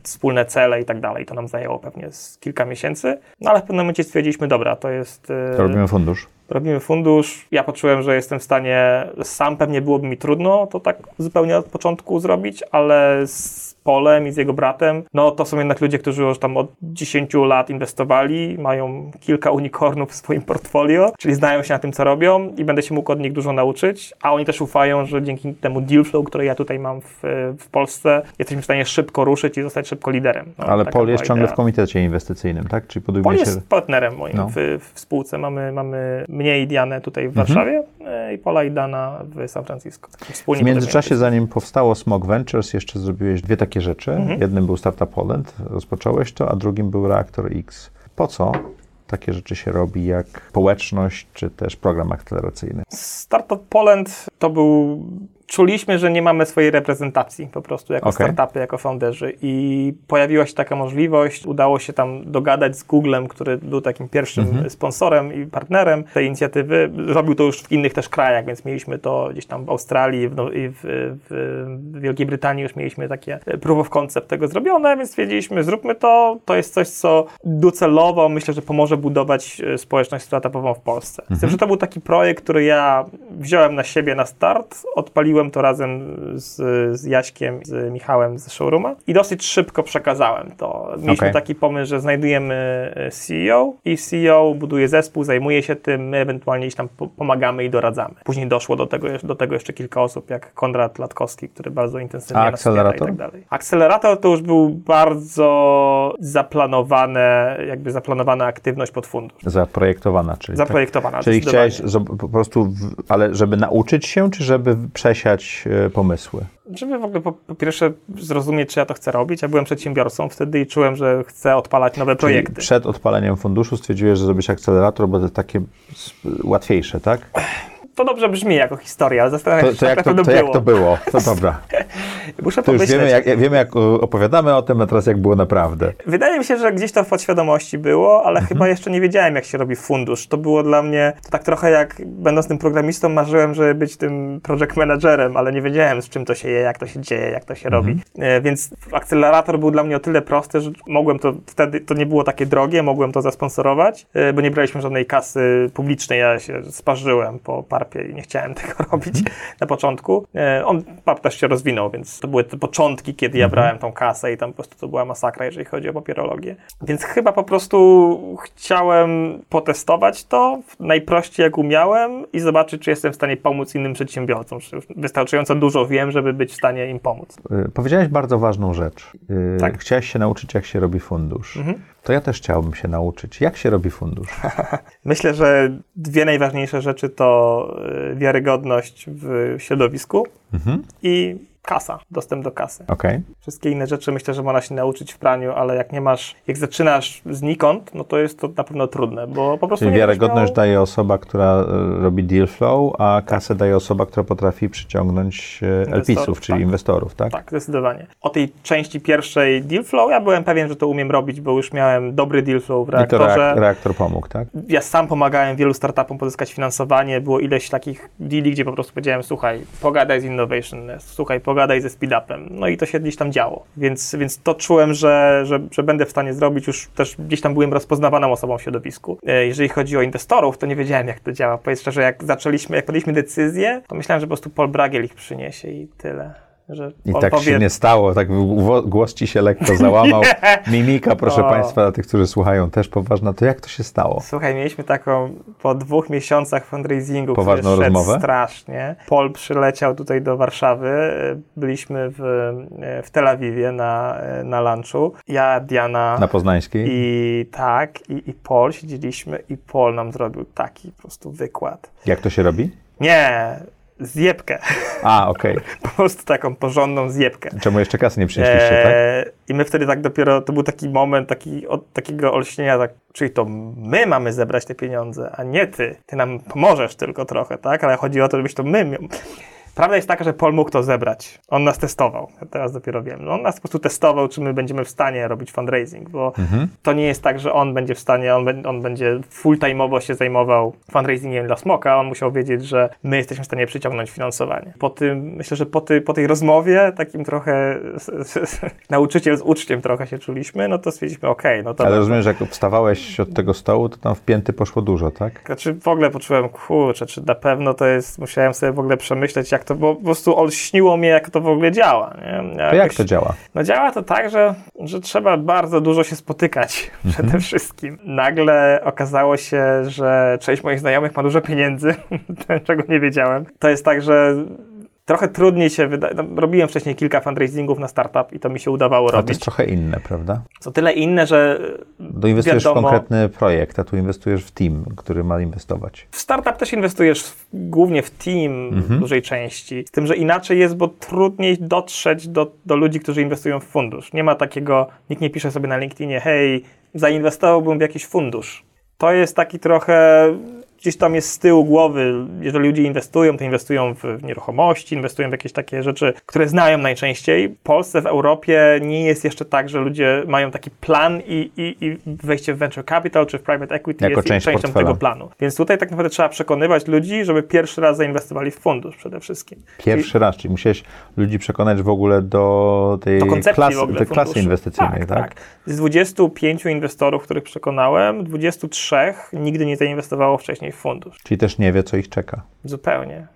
wspólne cele i tak dalej. To nam zajęło pewnie z kilka miesięcy, no ale w pewnym momencie stwierdziliśmy, dobra, to jest... Yy... To robimy fundusz. Robimy fundusz, ja poczułem, że jestem w stanie, sam pewnie byłoby mi trudno to tak zupełnie od początku zrobić, ale z Polem i z jego bratem, no to są jednak ludzie, którzy już tam od dziesięciu lat inwestowali, mają kilka unicornów w swoim portfolio, czyli znają się na tym, co robią i będę się mógł od nich dużo nauczyć, a oni też ufają, że dzięki temu dealflow, który ja tutaj mam w, w Polsce, jesteśmy w stanie szybko ruszyć i zostać szybko liderem. No, ale Paul jest ciągle idea. w komitecie inwestycyjnym, tak? Czyli Paul się... jest partnerem moim no. w, w spółce, mamy... mamy mnie i Dianę tutaj w mhm. Warszawie i Paula i Dana w San Francisco. Wspólnie w międzyczasie, zanim powstało smok Ventures, jeszcze zrobiłeś dwie takie rzeczy. Mhm. Jednym był Startup Poland, rozpocząłeś to, a drugim był Reaktor X. Po co takie rzeczy się robi jak społeczność, czy też program akceleracyjny? Startup Poland to był... Czuliśmy, że nie mamy swojej reprezentacji po prostu jako okay. startupy, jako founderzy i pojawiła się taka możliwość, udało się tam dogadać z Googlem, który był takim pierwszym mm-hmm. sponsorem i partnerem tej inicjatywy. Robił to już w innych też krajach, więc mieliśmy to gdzieś tam w Australii w, no, i w, w Wielkiej Brytanii już mieliśmy takie proof of concept tego zrobione, więc stwierdziliśmy, zróbmy to. To jest coś, co docelowo myślę, że pomoże budować społeczność startupową w Polsce. Mm-hmm. Z tym, że to był taki projekt, który ja wziąłem na siebie na start, odpaliłem to razem z, z Jaśkiem, z Michałem z showrooma i dosyć szybko przekazałem to. Mieliśmy okay. taki pomysł, że znajdujemy C E O i C E O buduje zespół, zajmuje się tym, my ewentualnie gdzieś tam pomagamy i doradzamy. Później doszło do tego, do tego jeszcze kilka osób, jak Konrad Latkowski, który bardzo intensywnie nas wspiera i tak dalej. Akcelerator to już był bardzo zaplanowane, jakby zaplanowana aktywność pod fundusz. Zaprojektowana, czyli Zaprojektowana, tak. Czyli chciałeś po prostu, w, ale żeby nauczyć się, czy żeby przesiać pomysły? Żeby w ogóle po, po pierwsze zrozumieć, czy ja to chcę robić. Ja byłem przedsiębiorcą wtedy i czułem, że chcę odpalać nowe Czyli projekty. Przed odpaleniem funduszu stwierdziłeś, że zrobisz akcelerator, bo to jest takie łatwiejsze, tak? To dobrze brzmi jako historia, ale zastanawiam się, to, to jak, to, to, to jak to było. To dobra. Muszę to pomyśleć. Już wiemy jak, wiemy, jak opowiadamy o tym, a teraz jak było naprawdę. Wydaje mi się, że gdzieś to w podświadomości było, ale mhm. chyba jeszcze nie wiedziałem, jak się robi fundusz. To było dla mnie tak trochę jak, będąc tym programistą, marzyłem, żeby być tym project managerem, ale nie wiedziałem, z czym to się je, jak to się dzieje, jak to się mhm. robi. E, więc akcelerator był dla mnie o tyle prosty, że mogłem to wtedy, to nie było takie drogie, mogłem to zasponsorować, e, bo nie braliśmy żadnej kasy publicznej. Ja się sparzyłem po parę i nie chciałem tego robić na początku. On też się rozwinął, więc to były te początki, kiedy ja brałem tą kasę i tam po prostu to była masakra, jeżeli chodzi o papierologię. Więc chyba po prostu chciałem potestować to najprościej jak umiałem i zobaczyć, czy jestem w stanie pomóc innym przedsiębiorcom. Czy już wystarczająco dużo wiem, żeby być w stanie im pomóc. Powiedziałeś bardzo ważną rzecz. Tak. Chciałeś się nauczyć, jak się robi fundusz. Mhm. To ja też chciałbym się nauczyć. Jak się robi fundusz? Myślę, że dwie najważniejsze rzeczy to wiarygodność w środowisku mhm. i kasa, dostęp do kasy. Okay. Wszystkie inne rzeczy myślę, że można się nauczyć w praniu, ale jak nie masz, jak zaczynasz znikąd, no to jest to na pewno trudne, bo po prostu... Czyli wiarygodność miał... daje osoba, która robi deal flow, a kasę daje osoba, która potrafi przyciągnąć L P-sów, czyli tak. inwestorów, tak? Tak, zdecydowanie. O tej części pierwszej deal flow ja byłem pewien, że to umiem robić, bo już miałem dobry deal flow w Reaktorze. I to reak- reaktor pomógł, tak? Ja sam pomagałem wielu startupom pozyskać finansowanie, było ileś takich deali, gdzie po prostu powiedziałem, słuchaj, pogadaj z Innovation Nest, słuchaj, gadaj ze speed-upem. No i to się gdzieś tam działo. Więc, więc to czułem, że, że, że będę w stanie zrobić. Już też gdzieś tam byłem rozpoznawaną osobą w środowisku. Jeżeli chodzi o inwestorów, to nie wiedziałem, jak to działa. Powiedz szczerze, jak zaczęliśmy, jak podjęliśmy decyzję, to myślałem, że po prostu Paul Bragiel ich przyniesie i tyle. Że I tak powie... się nie stało, tak głos ci się lekko załamał, yeah. mimika, proszę no. Państwa, dla tych, którzy słuchają, też poważna, to jak to się stało? Słuchaj, mieliśmy taką, po dwóch miesiącach fundraisingu, poważną który rozmowę? Szedł strasznie, Paul przyleciał tutaj do Warszawy, byliśmy w, w Tel Awiwie na, na lunchu, ja, Diana... Na Poznańskiej? I tak, i, i Paul, siedzieliśmy i Paul nam zrobił taki po prostu wykład. Jak to się robi? Nie... zjebkę. A, okej. Okay. Po prostu taką porządną zjebkę. Czemu jeszcze kasy nie przynieśliście, eee, tak? I my wtedy tak dopiero, to był taki moment taki, od takiego olśnienia, tak, czyli to my mamy zebrać te pieniądze, a nie ty. Ty nam pomożesz tylko trochę, tak? Ale chodzi o to, żebyś to my... Prawda jest taka, że Paul mógł to zebrać. On nas testował. Ja teraz dopiero wiem. No, on nas po prostu testował, czy my będziemy w stanie robić fundraising, bo mhm. to nie jest tak, że on będzie w stanie, on, be, on będzie full-time'owo się zajmował fundraisingiem dla Smoka. On musiał wiedzieć, że my jesteśmy w stanie przyciągnąć finansowanie. Po tym, myślę, że po, ty, po tej rozmowie takim trochę nauczyciel z uczniem trochę się czuliśmy, no to stwierdziliśmy, okej. Okay, no to... Ale rozumiem, że jak wstawałeś od tego stołu, to tam w pięty poszło dużo, tak? Znaczy w ogóle poczułem, kurczę, czy na pewno to jest, musiałem sobie w ogóle przemyśleć, jak to po prostu olśniło mnie, jak to w ogóle działa. Nie? Jakoś, to jak to działa? No działa to tak, że, że trzeba bardzo dużo się spotykać przede mm-hmm. wszystkim. Nagle okazało się, że część moich znajomych ma dużo pieniędzy, czego nie wiedziałem. To jest tak, że trochę trudniej się wydaje. No, robiłem wcześniej kilka fundraisingów na startup i to mi się udawało robić. Ale to jest trochę inne, prawda? Co tyle inne, że do inwestujesz wiadomo, w konkretny projekt, a tu inwestujesz w team, który ma inwestować. W startup też inwestujesz w, głównie w team mhm. w dużej części. Z tym, że inaczej jest, bo trudniej dotrzeć do, do ludzi, którzy inwestują w fundusz. Nie ma takiego, nikt nie pisze sobie na LinkedInie, hej, zainwestowałbym w jakiś fundusz. To jest taki trochę... Gdzieś tam jest z tyłu głowy, jeżeli ludzie inwestują, to inwestują w nieruchomości, inwestują w jakieś takie rzeczy, które znają najczęściej. W Polsce, w Europie nie jest jeszcze tak, że ludzie mają taki plan i, i, i wejście w venture capital czy w private equity jako jest część częścią portfela. Tego planu. Więc tutaj tak naprawdę trzeba przekonywać ludzi, żeby pierwszy raz zainwestowali w fundusz przede wszystkim. Pierwszy czyli, raz, czyli musiałeś ludzi przekonać w ogóle do tej do klasy, do klasy inwestycyjnej. Tak, tak. tak. Z dwudziestu pięciu inwestorów, których przekonałem, dwudziestu trzech nigdy nie zainwestowało wcześniej w fundusz. Czyli też nie wie, co ich czeka. Zupełnie.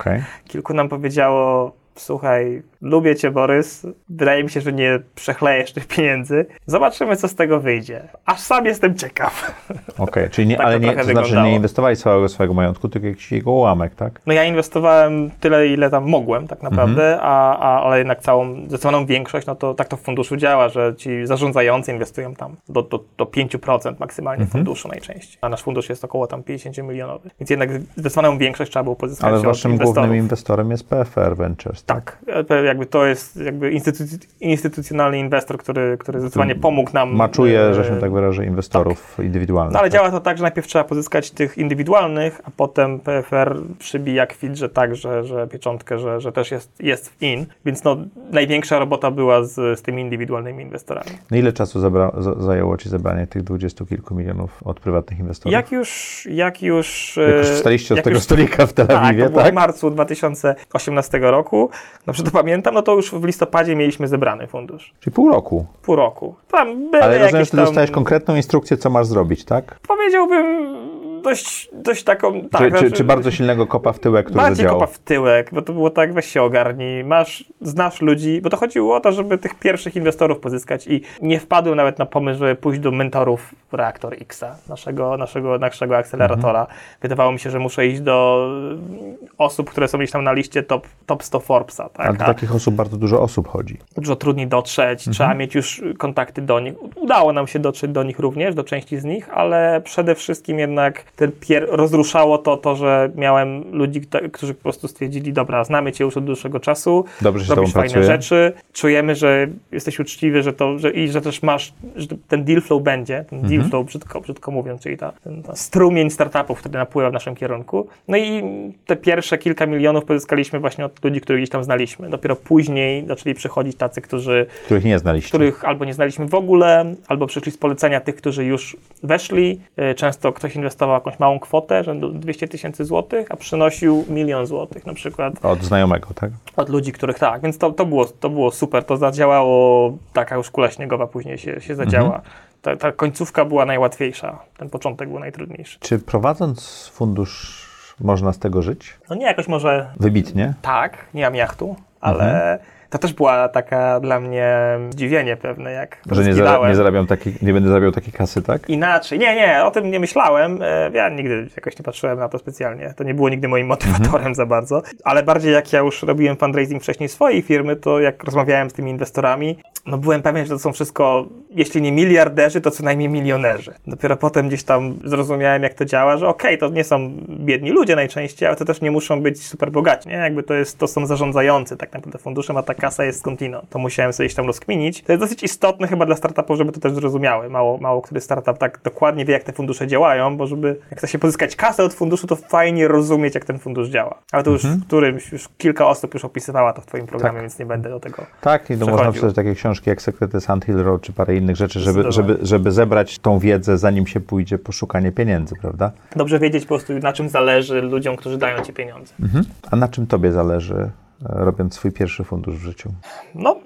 Okay. Kilku nam powiedziało, słuchaj, lubię cię, Borys, wydaje mi się, że nie przechlejesz tych pieniędzy. Zobaczymy, co z tego wyjdzie. Aż sam jestem ciekaw. Okej, okay. Czyli nie, tak ale to, nie, to znaczy, że nie inwestowałeś całego swojego majątku, tylko jakiś jego ułamek, tak? No ja inwestowałem tyle, ile tam mogłem tak naprawdę, mm-hmm. a, a, ale jednak całą, zdecydowaną większość, no to tak to w funduszu działa, że ci zarządzający inwestują tam do, do, do pięciu procent maksymalnie mm-hmm. funduszu najczęściej. A nasz fundusz jest około tam pięćdziesięciomilionowy. Więc jednak zdecydowaną większość trzeba było pozyskać ale od inwestorów. Ale waszym głównym inwestorem jest P F R Ventures. Tak, jakby to jest jakby instytuc- instytucjonalny inwestor, który, który zdecydowanie pomógł nam. Maczuje, że się tak wyrażę, inwestorów tak. indywidualnych. No ale tak? Działa to tak, że najpierw trzeba pozyskać tych indywidualnych, a potem P F R przybija kwit, że tak, że, że pieczątkę, że, że też jest, jest w in. Więc no, największa robota była z, z tymi indywidualnymi inwestorami. No ile czasu zabra- z- zajęło ci zebranie tych dwudziestu kilku milionów od prywatnych inwestorów? Jak już... Jak już, jak już wstaliście od jak tego już, stolika w Tel Awiwie, tak? To tak? W marcu dwa tysiące osiemnastego roku. Dobrze to pamiętam, no to już w listopadzie mieliśmy zebrany fundusz. Czyli pół roku? Pół roku. Tam były ale rozumiem, że ty tam... dostałeś konkretną instrukcję, co masz zrobić, tak? Powiedziałbym dość, dość taką... Tak, czy, znaczy, czy, czy bardzo silnego kopa w tyłek, który bardziej zadziałał? Bardziej kopa w tyłek, bo to było tak, weź się ogarnij, masz, znasz ludzi, bo to chodziło o to, żeby tych pierwszych inwestorów pozyskać i nie wpadłem nawet na pomysł, żeby pójść do mentorów Reaktor Xa, naszego, naszego, naszego akceleratora. Mhm. Wydawało mi się, że muszę iść do osób, które są gdzieś tam na liście top, top sto Forbesa. Tak? A do takich osób bardzo dużo osób chodzi. Dużo trudniej dotrzeć, mhm. trzeba mieć już kontakty do nich. Udało nam się dotrzeć do nich również, do części z nich, ale przede wszystkim jednak ten pier- rozruszało to, to, że miałem ludzi, którzy po prostu stwierdzili, dobra, znamy cię już od dłuższego czasu, dobrze robisz fajne pracuje. Rzeczy, czujemy, że jesteś uczciwy że to, że, i że też masz, że ten deal flow będzie, ten mhm. deal flow, brzydko, brzydko mówiąc, czyli ta, ten, ta strumień startupów, który napływa w naszym kierunku. No i te pierwsze kilka milionów pozyskaliśmy właśnie od ludzi, których gdzieś tam znaliśmy. Dopiero później zaczęli przychodzić tacy, którzy... Których nie znaliśmy. Których albo nie znaliśmy w ogóle, albo przyszli z polecenia tych, którzy już weszli. Często ktoś inwestował jakąś małą kwotę, rzędu dwieście tysięcy złotych, a przynosił milion złotych na przykład. Od znajomego, tak? Od ludzi, których tak. Więc to, to, było, to było super. To zadziałało, taka już kula śniegowa później się, się zadziała. Mhm. Ta, ta końcówka była najłatwiejsza. Ten początek był najtrudniejszy. Czy prowadząc fundusz można z tego żyć? No nie, jakoś może... Wybitnie? Tak, nie mam jachtu, ale... Mhm. To też była taka dla mnie zdziwienie pewne, jak Że nie, zara- nie, zarabiam taki, nie będę zarabiał takiej kasy, tak? Inaczej. Nie, nie, o tym nie myślałem. Ja nigdy jakoś nie patrzyłem na to specjalnie. To nie było nigdy moim motywatorem mhm. za bardzo. Ale bardziej jak ja już robiłem fundraising wcześniej swojej firmy, to jak rozmawiałem z tymi inwestorami, no byłem pewien, że to są wszystko, jeśli nie miliarderzy, to co najmniej milionerzy. Dopiero potem gdzieś tam zrozumiałem, jak to działa, że okej, okay, to nie są biedni ludzie najczęściej, ale to też nie muszą być super bogaci, nie? Jakby to jest, to są zarządzający tak naprawdę funduszem, a ta kasa jest skądinąd. To musiałem sobie gdzieś tam rozkminić. To jest dosyć istotne chyba dla startupów, żeby to też zrozumiały. Mało, mało który startup tak dokładnie wie, jak te fundusze działają, bo żeby, jak chce się pozyskać kasę od funduszu, to fajnie rozumieć, jak ten fundusz działa. Ale to już mhm. w którymś, już kilka osób już opisywała to w twoim programie, tak. Więc nie będę do tego Tak, i to można przeczytać takie książki jak Sekrety Sand Hill Road, czy parę innych rzeczy, żeby, żeby, żeby zebrać tą wiedzę, zanim się pójdzie po szukanie pieniędzy, prawda? Dobrze wiedzieć po prostu, na czym zależy ludziom, którzy dają ci pieniądze. Mhm. A na czym tobie zależy, robiąc swój pierwszy fundusz w życiu? No,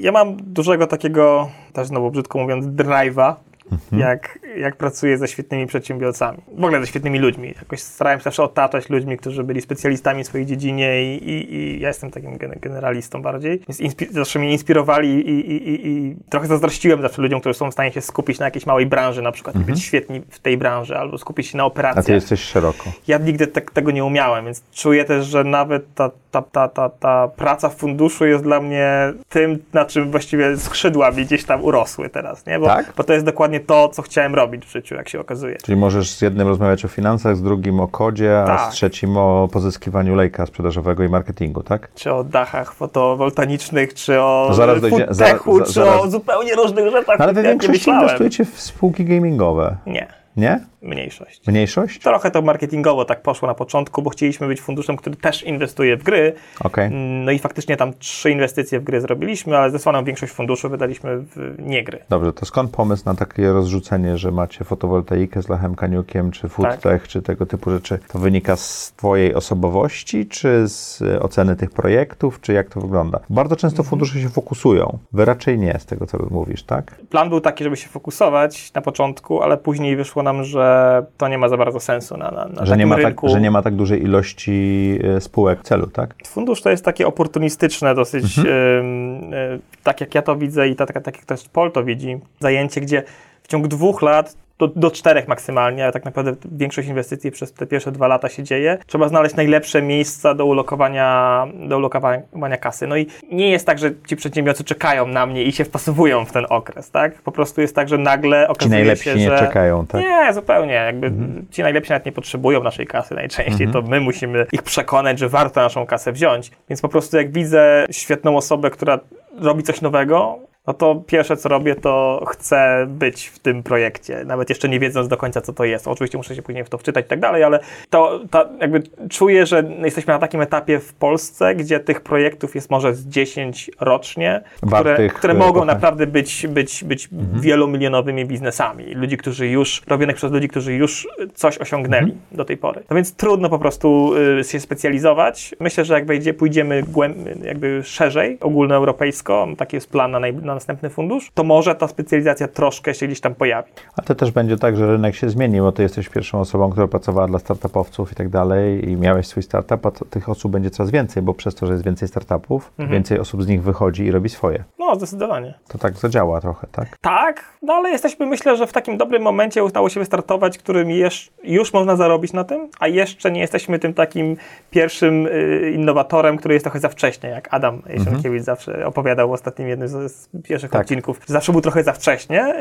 ja mam dużego takiego, też znowu brzydko mówiąc, drive'a, mhm. jak, jak pracuję ze świetnymi przedsiębiorcami. W ogóle ze świetnymi ludźmi. Jakoś starałem się zawsze otaczać ludźmi, którzy byli specjalistami w swojej dziedzinie i, i, i ja jestem takim generalistą bardziej. Więc inspi- zawsze mnie inspirowali i, i, i, i trochę zazdrościłem zawsze ludziom, którzy są w stanie się skupić na jakiejś małej branży, na przykład mhm. być świetni w tej branży albo skupić się na operacjach. A ty jesteś szeroko. Ja nigdy te- tego nie umiałem, więc czuję też, że nawet ta, ta, ta, ta, ta praca w funduszu jest dla mnie tym, na czym właściwie skrzydła mi gdzieś tam urosły teraz, nie? Bo, tak? bo to jest dokładnie to, co chciałem robić w życiu, jak się okazuje. Czyli możesz z jednym rozmawiać o finansach, z drugim o kodzie, tak. a z trzecim o pozyskiwaniu lejka sprzedażowego i marketingu, tak? Czy o dachach fotowoltaicznych, czy o no zaraz food dojdzie, techu, zaraz, czy zaraz. o zupełnie różnych rzeczach. Ale wy większości inwestujecie w spółki gamingowe. Nie. Nie? Mniejszość. Mniejszość? Trochę to marketingowo tak poszło na początku, bo chcieliśmy być funduszem, który też inwestuje w gry. Okay. No i faktycznie tam trzy inwestycje w gry zrobiliśmy, ale zdecydowaną większość funduszu wydaliśmy w nie gry. Dobrze, to skąd pomysł na takie rozrzucenie, że macie fotowoltaikę z Lachem Kaniukiem, czy foodtech, tak. czy tego typu rzeczy? To wynika z twojej osobowości, czy z oceny tych projektów, czy jak to wygląda? Bardzo często fundusze się fokusują. Wy raczej nie, z tego co mówisz, tak? Plan był taki, żeby się fokusować na początku, ale później wyszło nam, że to nie ma za bardzo sensu na, na, na że takim nie ma rynku. Tak, że nie ma tak dużej ilości spółek celu, tak? Fundusz to jest takie oportunistyczne dosyć, mhm. y, y, tak jak ja to widzę i tak, tak jak też Paul to widzi, zajęcie, gdzie w ciągu dwóch lat Do, do czterech maksymalnie, ale tak naprawdę większość inwestycji przez te pierwsze dwa lata się dzieje. Trzeba znaleźć najlepsze miejsca do ulokowania, do ulokowania kasy. No i nie jest tak, że ci przedsiębiorcy czekają na mnie i się wpasowują w ten okres, tak? Po prostu jest tak, że nagle okazuje się, że... Ci najlepsi nie czekają, tak? Nie, zupełnie. Jakby mhm. ci najlepsi nawet nie potrzebują naszej kasy najczęściej. Mhm. To my musimy ich przekonać, że warto naszą kasę wziąć. Więc po prostu jak widzę świetną osobę, która robi coś nowego, no to pierwsze, co robię, to chcę być w tym projekcie, nawet jeszcze nie wiedząc do końca, co to jest. Oczywiście muszę się później w to wczytać i tak dalej, ale to, to jakby czuję, że jesteśmy na takim etapie w Polsce, gdzie tych projektów jest może z dziesięć rocznie, które, które mogą naprawdę być, być, być mhm. wielomilionowymi biznesami. Ludzi, którzy już, robionych przez ludzi, którzy już coś osiągnęli mhm. do tej pory. No więc trudno po prostu y, się specjalizować. Myślę, że jak wejdzie, pójdziemy głęb- jakby szerzej, ogólnoeuropejsko, taki jest plan na najbliższy. Na następny fundusz, to może ta specjalizacja troszkę się gdzieś tam pojawi. A to też będzie tak, że rynek się zmieni, bo ty jesteś pierwszą osobą, która pracowała dla startupowców i tak dalej i miałeś swój startup, a to, tych osób będzie coraz więcej, bo przez to, że jest więcej startupów, mhm. więcej osób z nich wychodzi i robi swoje. No, zdecydowanie. To tak zadziała trochę, tak? Tak, no ale jesteśmy, myślę, że w takim dobrym momencie udało się wystartować, którym jeż, już można zarobić na tym, a jeszcze nie jesteśmy tym takim pierwszym y, innowatorem, który jest trochę za wcześnie, jak Adam Jasienkiewicz mhm. zawsze opowiadał w ostatnim jednym z pierwszych tak. odcinków. Zawsze był trochę za wcześnie.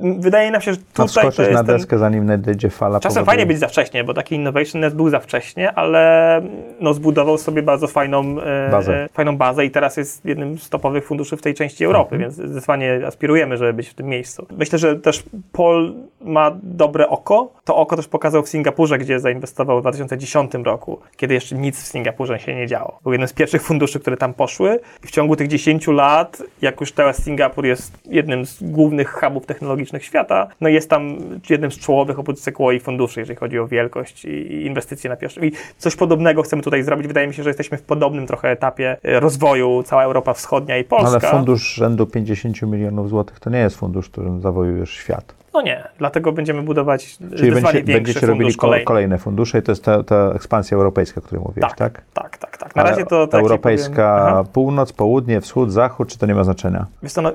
Yy, wydaje nam się, że tutaj to jest na deskę, ten... zanim nadejdzie fala. Czasem powoduje. Fajnie być za wcześnie, bo taki Innovation Nest był za wcześnie, ale no, zbudował sobie bardzo fajną, yy, bazę. fajną bazę i teraz jest jednym z topowych funduszy w tej części Europy, mhm. więc zdecydowanie aspirujemy, żeby być w tym miejscu. Myślę, że też Paul ma dobre oko. To oko też pokazał w Singapurze, gdzie zainwestował w dwa tysiące dziesiątym roku, kiedy jeszcze nic w Singapurze się nie działo. Był jednym z pierwszych funduszy, które tam poszły i w ciągu tych dziesięciu lat, jak już teraz Singapur jest jednym z głównych hubów technologicznych świata, no jest tam jednym z czołowych oprócz Sequoia funduszy, jeżeli chodzi o wielkość i inwestycje na pierwszym. I coś podobnego chcemy tutaj zrobić. Wydaje mi się, że jesteśmy w podobnym trochę etapie rozwoju, cała Europa Wschodnia i Polska. Ale fundusz rzędu pięćdziesięciu milionów złotych to nie jest fundusz, którym zawojujesz świat. No nie, dlatego będziemy budować czyli będziecie, będziecie robili kolejne. kolejne fundusze i to jest ta, ta ekspansja europejska, o której mówiłeś, tak? Tak, tak, tak. tak. Na razie to... Tak europejska północ, południe, wschód, zachód, czy to nie ma znaczenia? Wiesz co, no,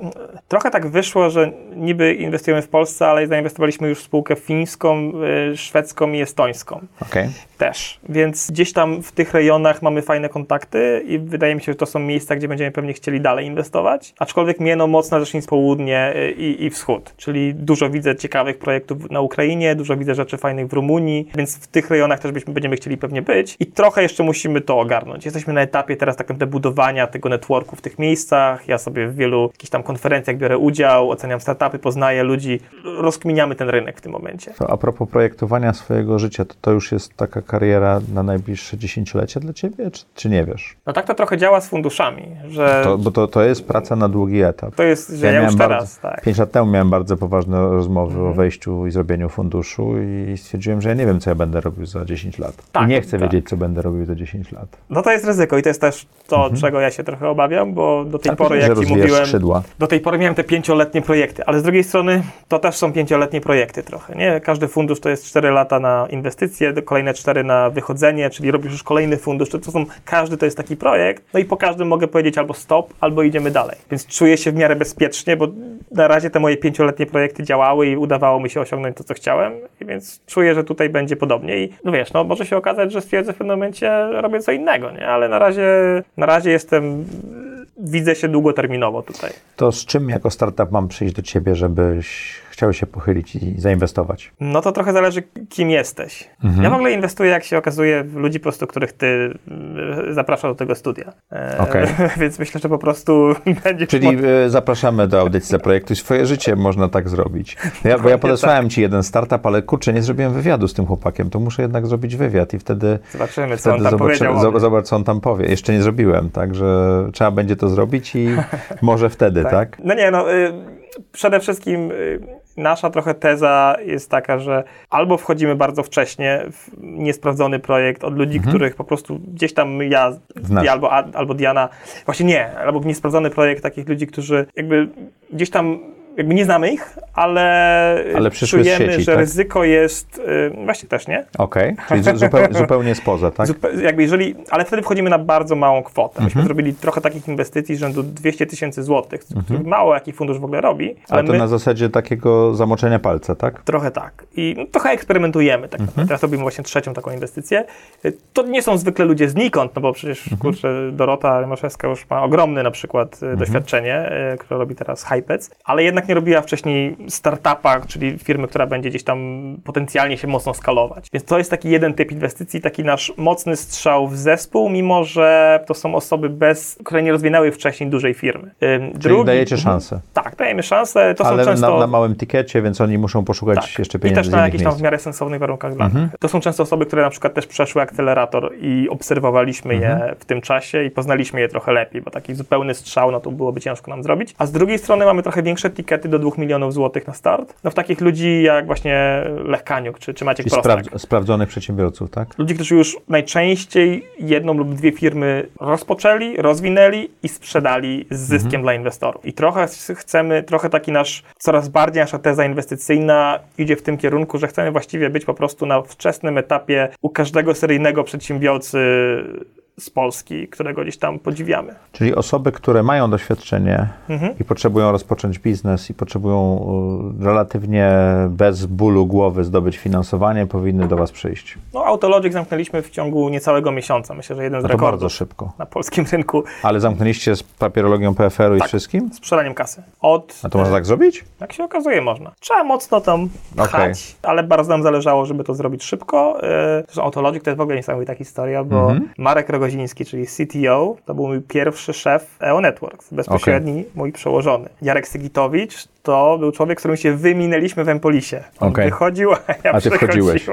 trochę tak wyszło, że niby inwestujemy w Polsce, ale zainwestowaliśmy już w spółkę fińską, szwedzką i estońską. Okay. Też, więc gdzieś tam w tych rejonach mamy fajne kontakty i wydaje mi się, że to są miejsca, gdzie będziemy pewnie chcieli dalej inwestować, aczkolwiek mieną mocno zacznij z południe i, i wschód, czyli dużo widzę ciekawych projektów na Ukrainie, dużo widzę rzeczy fajnych w Rumunii, więc w tych rejonach też byśmy, będziemy chcieli pewnie być i trochę jeszcze musimy to ogarnąć. Jesteśmy na etapie teraz tak naprawdę budowania tego networku w tych miejscach, ja sobie w wielu jakichś tam konferencjach biorę udział, oceniam startupy, poznaję ludzi, rozkminiamy ten rynek w tym momencie. A propos projektowania swojego życia, to, to już jest taka kariera na najbliższe dziesięciolecie dla ciebie, czy, czy nie wiesz? No tak to trochę działa z funduszami, że... To, bo to, to jest praca na długi etap. To jest, że ja, ja już teraz, bardzo, tak. Pięć lat temu miałem bardzo poważne rozmowy mm. o wejściu i zrobieniu funduszu i stwierdziłem, że ja nie wiem, co ja będę robił za dziesięć lat. Tak, I nie chcę tak. wiedzieć, co będę robił za dziesięć lat. No to jest ryzyko i to jest też to, mm-hmm. czego ja się trochę obawiam, bo do tej tak, pory, jak ci mówiłem, skrzydła. do tej pory miałem te pięcioletnie projekty, ale z drugiej strony to też są pięcioletnie projekty trochę, nie? Każdy fundusz to jest cztery lata na inwestycje, kolejne cztery na wychodzenie, czyli robisz już kolejny fundusz, to są, każdy to jest taki projekt, no i po każdym mogę powiedzieć albo stop, albo idziemy dalej, więc czuję się w miarę bezpiecznie, bo na razie te moje pięcioletnie projekty działały i udawało mi się osiągnąć to, co chciałem, więc czuję, że tutaj będzie podobnie i no wiesz, no może się okazać, że stwierdzę w pewnym momencie, robię co innego, nie? Ale na razie, na razie jestem, widzę się długoterminowo tutaj. To z czym jako startup mam przyjść do ciebie, żebyś chciał się pochylić i zainwestować? No to trochę zależy, kim jesteś. Mhm. Ja w ogóle inwestuję, jak się okazuje, w ludzi po prostu, których ty zapraszasz do tego studia. Okay. E, więc myślę, że po prostu będzie... Czyli pod... zapraszamy do audycji za projektu swoje życie, można tak zrobić. Ja, bo ja podesłałem tak. ci jeden startup, ale kurczę, nie zrobiłem wywiadu z tym chłopakiem, to muszę jednak zrobić wywiad i wtedy... Zobaczymy, wtedy co on tam powiedział. Zobacz, co on tam powie. Jeszcze nie zrobiłem, także trzeba będzie to zrobić i może wtedy, tak? tak? No nie, no... Y- Przede wszystkim nasza trochę teza jest taka, że albo wchodzimy bardzo wcześnie w niesprawdzony projekt od ludzi, mhm. których po prostu gdzieś tam ja, ja albo, albo Diana, właśnie nie, albo w niesprawdzony projekt takich ludzi, którzy jakby gdzieś tam jakby nie znamy ich, ale, ale czujemy, sieci, że tak? ryzyko jest... Yy, właśnie też, nie? Okej, okay. Czyli zupeł, zupełnie spoza, tak? Zupe- jakby jeżeli, ale wtedy wchodzimy na bardzo małą kwotę. Myśmy mm-hmm. zrobili trochę takich inwestycji rzędu dwieście tysięcy złotych, mm-hmm. mało jaki fundusz w ogóle robi. Ale, ale to my... na zasadzie takiego zamoczenia palca, tak? Trochę tak. I no, trochę eksperymentujemy. Tak mm-hmm. Teraz robimy właśnie trzecią taką inwestycję. To nie są zwykle ludzie znikąd, no bo przecież, mm-hmm. kurczę, Dorota Maszewska już ma ogromne na przykład mm-hmm. doświadczenie, y, które robi teraz Hypec, ale jednak nie robiła wcześniej startupa, czyli firmy, która będzie gdzieś tam potencjalnie się mocno skalować. Więc to jest taki jeden typ inwestycji, taki nasz mocny strzał w zespół, mimo że to są osoby, bez, które nie rozwinęły wcześniej dużej firmy. Drugi, czyli dajecie szansę. Tak, dajemy szansę. To ale są często, na, na małym tikecie, więc oni muszą poszukać tak, jeszcze pieniędzy. I też na jakichś tam w miarę sensownych warunkach dla mhm. nich. To są często osoby, które na przykład też przeszły akcelerator i obserwowaliśmy mhm. je w tym czasie i poznaliśmy je trochę lepiej, bo taki zupełny strzał, no to byłoby ciężko nam zrobić. A z drugiej strony mamy trochę większe tikety do dwóch milionów złotych na start. No w takich ludzi jak właśnie Lech Kaniuk, czy, czy Maciek Prostak. Spra- sprawdzonych przedsiębiorców, tak? Ludzi, którzy już najczęściej jedną lub dwie firmy rozpoczęli, rozwinęli i sprzedali z zyskiem mhm. dla inwestorów. I trochę chcemy, trochę taki nasz, coraz bardziej nasza teza inwestycyjna idzie w tym kierunku, że chcemy właściwie być po prostu na wczesnym etapie u każdego seryjnego przedsiębiorcy z Polski, którego gdzieś tam podziwiamy. Czyli osoby, które mają doświadczenie mhm. i potrzebują rozpocząć biznes i potrzebują relatywnie bez bólu głowy zdobyć finansowanie, powinny do was przyjść. No Autologic zamknęliśmy w ciągu niecałego miesiąca. Myślę, że jeden z no to rekordów. Bardzo szybko. Na polskim rynku. Ale zamknęliście z papierologią P F R-u tak, i wszystkim? Z sprzedaniem kasy. Od... A to można tak zrobić? Jak się okazuje, można. Trzeba mocno tam pchać, okay. ale bardzo nam zależało, żeby to zrobić szybko. Zresztą Autologic to jest w ogóle niesamowita historia, bo mhm. Marek Rogoziński, czyli C T O, to był mój pierwszy szef E O Networks, bezpośredni okay. mój przełożony. Jarek Sygitowicz to był człowiek, z którym się wyminęliśmy w Empolisie. On okay. wychodził, a ja a ty wchodziłeś.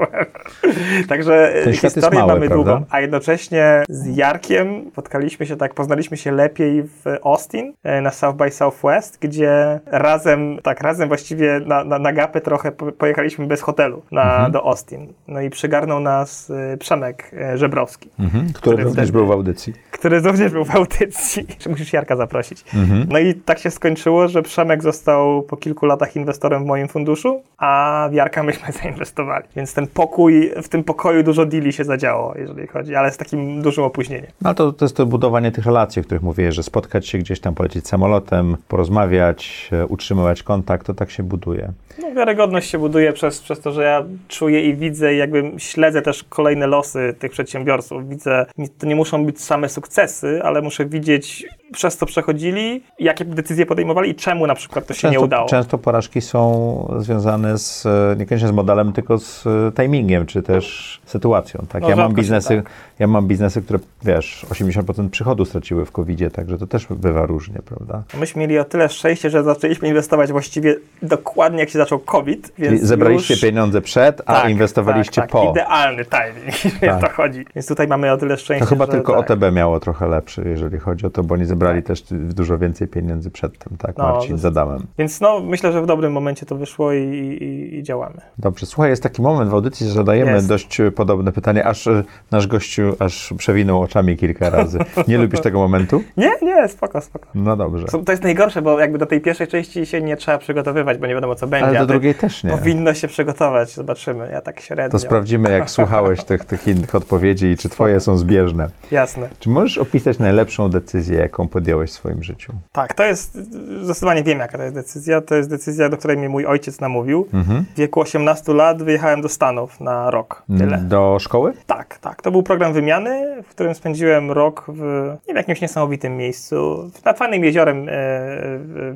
Także ten historię mały, mamy długą. A jednocześnie z Jarkiem spotkaliśmy się tak, poznaliśmy się lepiej w Austin, na South by Southwest, gdzie razem, tak razem właściwie na, na, na gapę trochę pojechaliśmy bez hotelu na, mhm. do Austin. No i przygarnął nas Przemek Żebrowski, mhm. który, który również był w audycji. Który również był w audycji. Musisz Jarka zaprosić. Mhm. No i tak się skończyło, że Przemek został po kilku latach inwestorem w moim funduszu, a w Jarka myśmy zainwestowali. Więc ten pokój, w tym pokoju dużo deali się zadziało, jeżeli chodzi, ale z takim dużym opóźnieniem. No to, to jest to budowanie tych relacji, o których mówię, że spotkać się gdzieś tam, polecieć samolotem, porozmawiać, utrzymywać kontakt, to tak się buduje. No, wiarygodność się buduje przez, przez to, że ja czuję i widzę i jakby śledzę też kolejne losy tych przedsiębiorców. Widzę, to nie muszą być same sukcesy, ale muszę widzieć, przez co przechodzili, jakie decyzje podejmowali i czemu na przykład to się często, nie udało. Często porażki są związane z, niekoniecznie z modelem, tylko z timingiem, czy też sytuacją. Tak? No, ja, mam biznesy, tak. ja mam biznesy, które wiesz, osiemdziesiąt procent przychodu straciły w kowidzie, także to też bywa różnie, prawda? Myśmy mieli o tyle szczęście, że zaczęliśmy inwestować właściwie dokładnie jak się zaczął COVID. Więc czyli zebraliście już pieniądze przed, a tak, inwestowaliście tak, tak. po. Idealny timing, tak. To chodzi. Więc tutaj mamy o tyle szczęście, to chyba że tylko tak. O T B miało trochę lepszy, jeżeli chodzi o to, bo nie brali też dużo więcej pieniędzy przedtem, tak, no, Marcin, z Adamem. Więc no, myślę, że w dobrym momencie to wyszło i, i, i działamy. Dobrze, słuchaj, jest taki moment w audycji, że zadajemy jest. dość podobne pytanie, aż nasz gościu aż przewinął oczami kilka razy. Nie lubisz tego momentu? Nie, nie, spoko, spoko. No dobrze. To jest najgorsze, bo jakby do tej pierwszej części się nie trzeba przygotowywać, bo nie wiadomo, co będzie. Ale do drugiej też nie. Powinno się przygotować, zobaczymy, ja tak średnio. To sprawdzimy, jak słuchałeś tych, tych innych odpowiedzi i czy twoje są zbieżne. Jasne. Czy możesz opisać najlepszą decyzję, jaką podjąłeś w swoim życiu? Tak, to jest, zdecydowanie wiem, jaka to jest decyzja. To jest decyzja, do której mnie mój ojciec namówił. Mhm. W wieku osiemnastu lat wyjechałem do Stanów na rok. Tyle. Do szkoły? Tak, tak. To był program wymiany, w którym spędziłem rok w, nie wiem, jakimś niesamowitym miejscu, nad fajnym jeziorem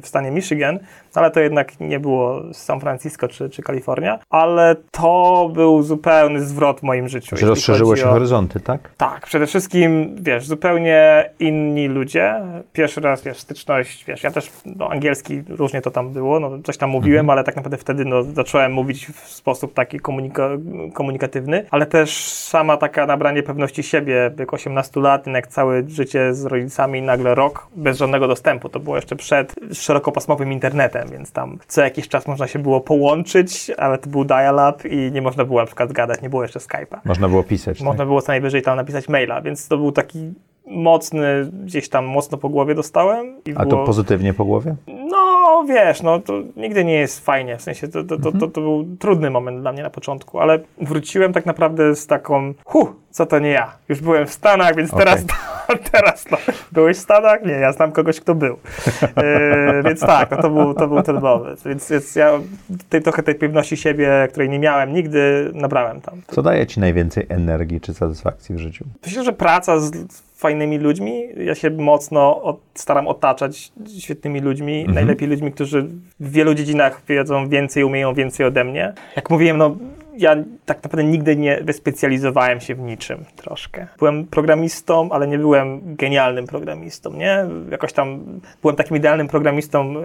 w stanie Michigan, ale to jednak nie było San Francisco czy, czy Kalifornia, ale to był zupełny zwrot w moim życiu. Czyli rozszerzyło się o horyzonty, tak? Tak, przede wszystkim, wiesz, zupełnie inni ludzie. Pierwszy raz, wiesz, styczność, wiesz, ja też no, angielski, różnie to tam było, no, coś tam mówiłem, mhm. ale tak naprawdę wtedy no, zacząłem mówić w sposób taki komunika- komunikatywny, ale też sama taka nabranie pewności siebie, jak osiemnastu lat, jak całe życie z rodzicami, nagle rok, bez żadnego dostępu, to było jeszcze przed szerokopasmowym internetem, więc tam co jakiś czas można się było połączyć, ale to był dial-up i nie można było na przykład gadać, nie było jeszcze Skype'a. Można było pisać. Można tak? było co najwyżej tam napisać maila, więc to był taki mocny, gdzieś tam mocno po głowie dostałem. I a było... to pozytywnie po głowie? No wiesz, no to nigdy nie jest fajnie, w sensie to, to, to, to, to był trudny moment dla mnie na początku, ale wróciłem tak naprawdę z taką, huh, co to nie ja, już byłem w Stanach, więc okay. teraz teraz no. Byłeś w Stanach? Nie, ja znam kogoś, kto był. Yy, więc tak, no to był, to był ten moment. Więc, więc ja tej, trochę tej pewności siebie, której nie miałem nigdy, nabrałem tam. Co daje ci najwięcej energii czy satysfakcji w życiu? Myślę, że praca z fajnymi ludźmi. Ja się mocno od, staram otaczać świetnymi ludźmi, mhm. najlepiej ludźmi, którzy w wielu dziedzinach wiedzą więcej, umieją więcej ode mnie. Jak mówiłem, no ja tak naprawdę nigdy nie wyspecjalizowałem się w niczym troszkę. Byłem programistą, ale nie byłem genialnym programistą, nie? Jakoś tam byłem takim idealnym programistą, yy,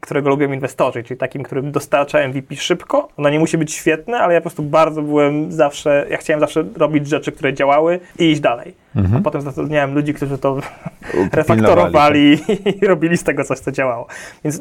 którego lubią inwestorzy, czyli takim, którym dostarcza M V P szybko. Ono nie musi być świetne, ale ja po prostu bardzo byłem zawsze, ja chciałem zawsze robić rzeczy, które działały i iść dalej. Mhm. A potem zatrudniałem ludzi, którzy to refaktorowali i robili z tego coś, co działało. Więc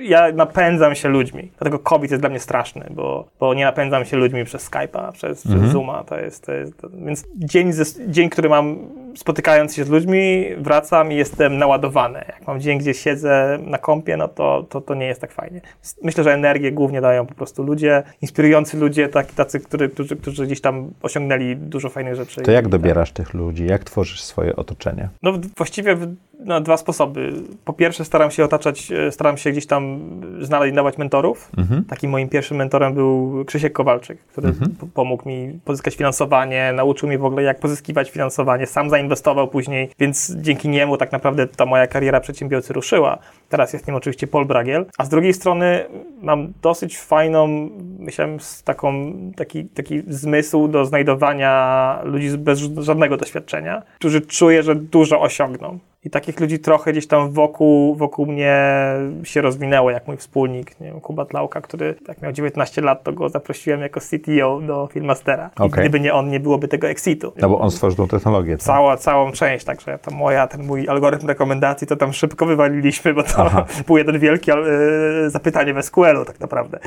ja napędzam się ludźmi. Dlatego COVID jest dla mnie straszny, bo, bo nie napędzam się ludźmi przez Skype'a, przez, mhm. przez Zooma. To jest, to jest, to... Więc dzień, ze, dzień, który mam spotykając się z ludźmi, wracam i jestem naładowany. Jak mam dzień, gdzie siedzę na kompie, no to, to, to nie jest tak fajnie. Myślę, że energię głównie dają po prostu ludzie, inspirujący ludzie, tak, tacy, którzy, którzy, którzy gdzieś tam osiągnęli dużo fajnych rzeczy. To jak dobierasz tak. tych ludzi? Jak tworzysz swoje otoczenie? No właściwie na no, dwa sposoby. Po pierwsze staram się otaczać, staram się gdzieś tam znajdować mentorów. Mhm. Takim moim pierwszym mentorem był Krzysiek Kowalczyk, który mhm. p- pomógł mi pozyskać finansowanie, nauczył mnie w ogóle jak pozyskiwać finansowanie, sam zainwestował później, więc dzięki niemu tak naprawdę ta moja kariera przedsiębiorcy ruszyła. Teraz jest nim oczywiście Paul Bragiel, a z drugiej strony mam dosyć fajną, myślałem, taką, taki, taki zmysł do znajdowania ludzi bez żadnego doświadczenia, którzy czuję, że dużo osiągną. I takich ludzi trochę gdzieś tam wokół, wokół mnie się rozwinęło, jak mój wspólnik, nie wiem, Kuba Tlauka, który jak miał dziewiętnaście lat, to go zaprosiłem jako C T O do Filmastera. Okay. I gdyby nie on, nie byłoby tego exitu. No bo on stworzył tą technologię. Tak? Cała, całą część, także to moja, ten mój algorytm rekomendacji, to tam szybko wywaliliśmy, bo to Aha. był jeden wielki yy, zapytanie w S Q L-u tak naprawdę.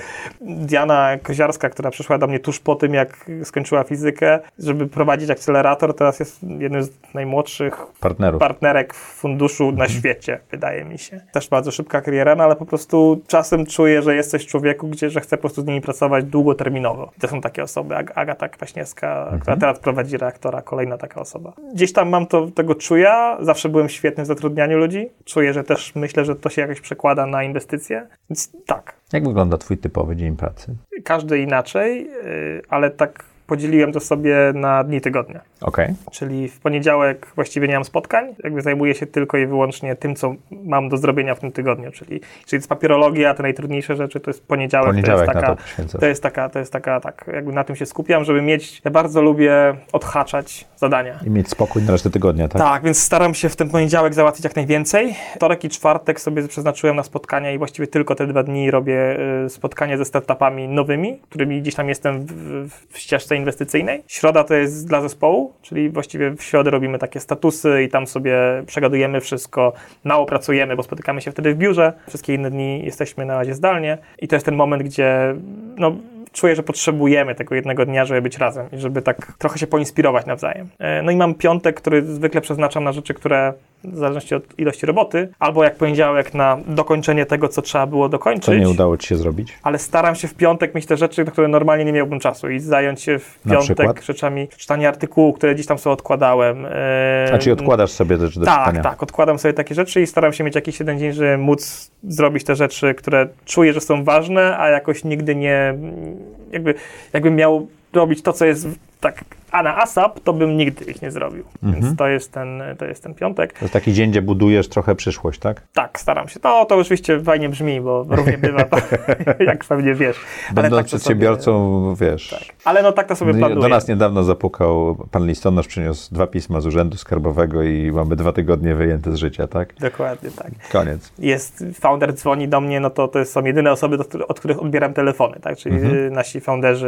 Diana Koziarska, która przyszła do mnie tuż po tym, jak skończyła fizykę, żeby prowadzić akcelerator, teraz jest jednym z najmłodszych partnerów. partnerek w funduszu na świecie, wydaje mi się. Też bardzo szybka kariera, no ale po prostu czasem czuję, że jest coś w człowieku, gdzie że chcę po prostu z nimi pracować długoterminowo. I to są takie osoby. Ag- Agata Kwaśniewska, okay. która teraz prowadzi Reaktora, kolejna taka osoba. Gdzieś tam mam to, tego czuja, zawsze byłem świetny w zatrudnianiu ludzi. Czuję, że też myślę, że to się jakoś przekłada na inwestycje. Więc tak. Jak wygląda twój typowy dzień pracy? Każdy inaczej, yy, ale tak podzieliłem to sobie na dni tygodnia. Okay. Czyli w poniedziałek właściwie nie mam spotkań, jakby zajmuję się tylko i wyłącznie tym, co mam do zrobienia w tym tygodniu, czyli, czyli jest papierologia, te najtrudniejsze rzeczy, to jest poniedziałek, poniedziałek to jest taka, to, to jest taka, to jest taka, tak, jakby na tym się skupiam, żeby mieć, ja bardzo lubię odhaczać zadania. I mieć spokój na resztę tygodnia, tak? Tak, więc staram się w ten poniedziałek załatwić jak najwięcej. Wtorek i czwartek sobie przeznaczyłem na spotkania i właściwie tylko te dwa dni robię spotkanie ze startupami nowymi, którymi gdzieś tam jestem w, w ścieżce inwestycyjnej. Środa to jest dla zespołu, czyli właściwie w środę robimy takie statusy i tam sobie przegadujemy wszystko, mało pracujemy, bo spotykamy się wtedy w biurze. Wszystkie inne dni jesteśmy na razie zdalnie i to jest ten moment, gdzie no, czuję, że potrzebujemy tego jednego dnia, żeby być razem i żeby tak trochę się poinspirować nawzajem. No i mam piątek, który zwykle przeznaczam na rzeczy, które w zależności od ilości roboty, albo jak poniedziałek na dokończenie tego, co trzeba było dokończyć. Co nie udało ci się zrobić. Ale staram się w piątek mieć te rzeczy, na które normalnie nie miałbym czasu i zająć się w piątek rzeczami, czytanie artykułów, które gdzieś tam sobie odkładałem. A czyli odkładasz sobie rzeczy do czytania? Tak, tak, odkładam sobie takie rzeczy i staram się mieć jakiś jeden dzień, żeby móc zrobić te rzeczy, które czuję, że są ważne, a jakoś nigdy nie, jakby, jakbym miał robić to, co jest tak a na ASAP, to bym nigdy ich nie zrobił. Mhm. Więc to jest, ten, to jest ten piątek. To jest taki dzień, gdzie budujesz trochę przyszłość, tak? Tak, staram się. No, to oczywiście fajnie brzmi, bo równie bywa, jak pewnie wiesz. Będąc przedsiębiorcą, sobie, wiesz. Tak. Ale no tak to sobie planuję. Do nas niedawno zapukał pan listonosz, przyniósł dwa pisma z Urzędu Skarbowego i mamy dwa tygodnie wyjęte z życia, tak? Dokładnie, tak. Koniec. Jest, founder dzwoni do mnie, no to to są jedyne osoby, do, od których odbieram telefony, tak? Czyli mhm. nasi founderzy...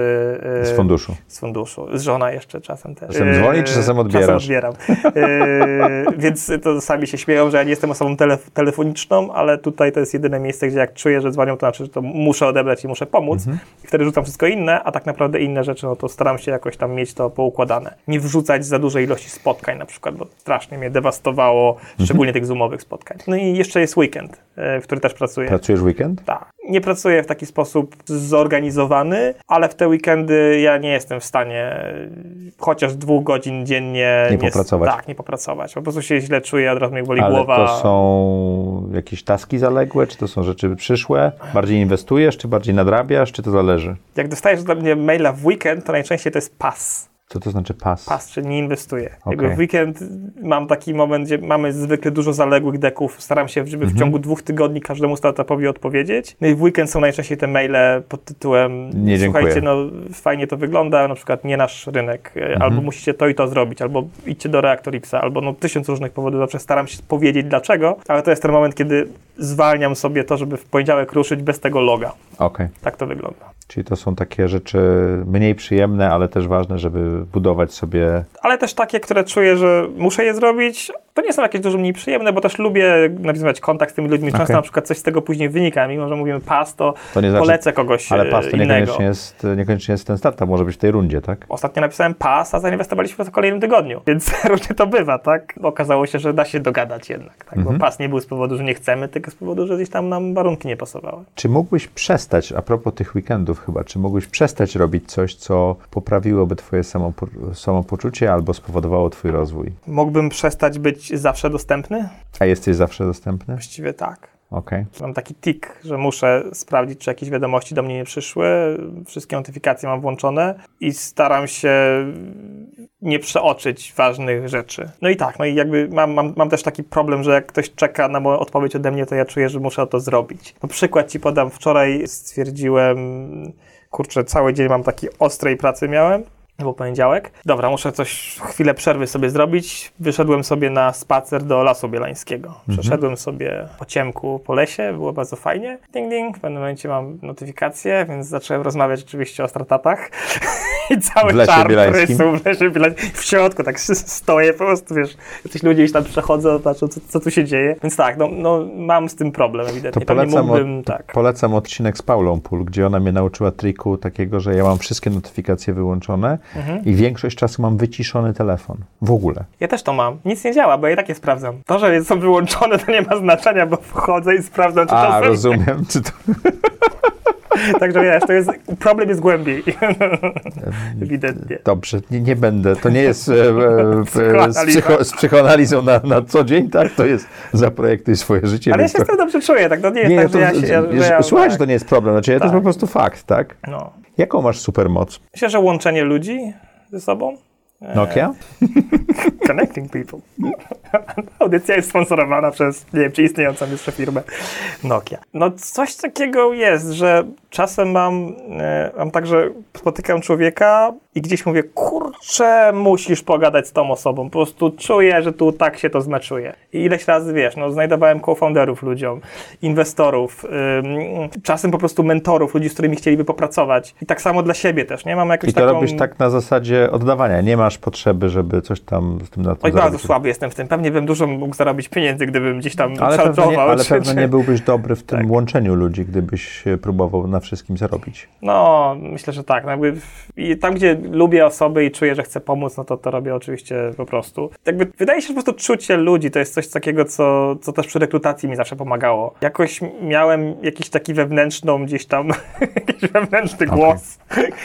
Yy, z funduszu. Z funduszu. Z żona jeszcze. Czasem też. Czasem dzwoni, czy czasem odbierasz? Czasem odbieram. yy, więc to sami się śmieją, że ja nie jestem osobą telef- telefoniczną, ale tutaj to jest jedyne miejsce, gdzie jak czuję, że dzwonią, to znaczy, że to muszę odebrać i muszę pomóc. Mm-hmm. I wtedy rzucam wszystko inne, a tak naprawdę inne rzeczy, no to staram się jakoś tam mieć to poukładane. Nie wrzucać za dużej ilości spotkań na przykład, bo strasznie mnie dewastowało, szczególnie mm-hmm. tych zoomowych spotkań. No i jeszcze jest weekend, w który też pracuję. Pracujesz weekend? Tak. Nie pracuję w taki sposób zorganizowany, ale w te weekendy ja nie jestem w stanie chociaż dwóch godzin dziennie... Nie, nie popracować. Tak, nie popracować. Po prostu się źle czuję, od razu mnie boli ale głowa. Ale to są jakieś taski zaległe, czy to są rzeczy przyszłe? Bardziej inwestujesz, czy bardziej nadrabiasz, czy to zależy? Jak dostajesz do mnie maila w weekend, to najczęściej to jest pas. Co to znaczy pas? Pas, czyli nie inwestuję. Okay. Jakby w weekend mam taki moment, gdzie mamy zwykle dużo zaległych deków. Staram się, żeby w mm-hmm. ciągu dwóch tygodni każdemu startupowi odpowiedzieć. No i w weekend są najczęściej te maile pod tytułem nie, słuchajcie, no fajnie to wygląda, na przykład nie nasz rynek, mm-hmm. albo musicie to i to zrobić, albo idźcie do Reaktor X, albo no tysiąc różnych powodów. Zawsze staram się powiedzieć dlaczego, ale to jest ten moment, kiedy zwalniam sobie to, żeby w poniedziałek ruszyć bez tego loga. Okay. Tak to wygląda. Czyli to są takie rzeczy mniej przyjemne, ale też ważne, żeby budować sobie... Ale też takie, które czuję, że muszę je zrobić. To nie są jakieś dużo mniej przyjemne, bo też lubię nawiązywać kontakt z tymi ludźmi. Często okay. na przykład coś z tego później wynika. Mimo że mówimy pas, to, to nie polecę znaczy, kogoś ale pas to innego. Niekoniecznie jest, niekoniecznie jest ten startup, może być w tej rundzie, tak? Ostatnio napisałem pas, a zainwestowaliśmy w kolejnym tygodniu. Więc różnie to bywa, tak? Bo okazało się, że da się dogadać jednak. Tak? Bo mm-hmm. pas nie był z powodu, że nie chcemy, tylko z powodu, że gdzieś tam nam warunki nie pasowały. Czy mógłbyś przestać, a propos tych weekendów chyba, czy mógłbyś przestać robić coś, co poprawiłoby twoje samopo- samopoczucie albo spowodowało twój rozwój? Mógłbym przestać być zawsze dostępny? A jesteś zawsze dostępny? Właściwie tak. Okay. Mam taki tik, że muszę sprawdzić, czy jakieś wiadomości do mnie nie przyszły. Wszystkie notyfikacje mam włączone i staram się nie przeoczyć ważnych rzeczy. No i tak, no i jakby mam, mam, mam też taki problem, że jak ktoś czeka na moją odpowiedź ode mnie, to ja czuję, że muszę to zrobić. Na przykład ci podam, wczoraj stwierdziłem, kurczę, cały dzień mam takiej ostrej pracy miałem. To był poniedziałek. Dobra, muszę coś, chwilę przerwy sobie zrobić. Wyszedłem sobie na spacer do Lasu Bielańskiego. Przeszedłem mhm. sobie po ciemku po lesie, było bardzo fajnie. Ding, ding, w pewnym momencie mam notyfikację, więc zacząłem rozmawiać oczywiście o startupach. I cały czar prysł w Lesie Bielańskim. W środku tak stoję, po prostu wiesz, jacyś ludzie gdzieś tam przechodzą, patrzą, co, co tu się dzieje. Więc tak, no, no mam z tym problem ewidentnie. To polecam, nie mógłbym, od, tak. polecam odcinek z Paulą Pól, gdzie ona mnie nauczyła triku takiego, że ja mam wszystkie notyfikacje wyłączone mhm. i większość czasu mam wyciszony telefon. W ogóle. Ja też to mam. Nic nie działa, bo ja i tak je sprawdzam. To, że są wyłączone, to nie ma znaczenia, bo wchodzę i sprawdzam, czy to... A, rozumiem. Czy to... Także wiesz, to jest, problem jest głębiej. Ewidentnie. Dobrze, nie, nie będę. To nie jest e, e, z, psycho, z psychoanalizą na, na co dzień, tak? To jest zaprojektuj swoje życie. Ale ja się z tym dobrze czuję, tak? No nie, nie tak, to, że ja się, ja, że ja, słuchaj, tak. że to nie jest problem. Znaczy, tak. To jest po prostu fakt, tak? No. Jaką masz supermoc? Myślę, że łączenie ludzi ze sobą. Nokia? Connecting people. Audycja jest sponsorowana przez, nie wiem, czy istniejącą jeszcze firmę Nokia. No coś takiego jest, że czasem mam, e, mam tak, że spotykam człowieka i gdzieś mówię, kurczę, musisz pogadać z tą osobą. Po prostu czuję, że tu tak się to zmeczuje. I ileś razy, wiesz, no znajdowałem co-founderów ludziom, inwestorów, ym, czasem po prostu mentorów, ludzi, z którymi chcieliby popracować. I tak samo dla siebie też, nie? Mam jakąś taką... I to taką... robisz tak na zasadzie oddawania, nie masz potrzeby, żeby coś tam z tym na to Oj, zarobić. Bardzo słaby jestem w tym. Pewnie bym dużo mógł zarobić pieniędzy, gdybym gdzieś tam ale szarżował. Pewnie, ale czy, pewnie czy... nie byłbyś dobry w tym tak. łączeniu ludzi, gdybyś próbował na wszystkim zarobić. No, myślę, że tak. Jakby i tam, gdzie lubię osoby i czuję, że chcę pomóc, no to to robię oczywiście po prostu. Jakby wydaje się, że po prostu czucie ludzi to jest coś takiego, co, co też przy rekrutacji mi zawsze pomagało. Jakoś miałem jakiś taki wewnętrzną gdzieś tam, jakiś wewnętrzny okay. głos,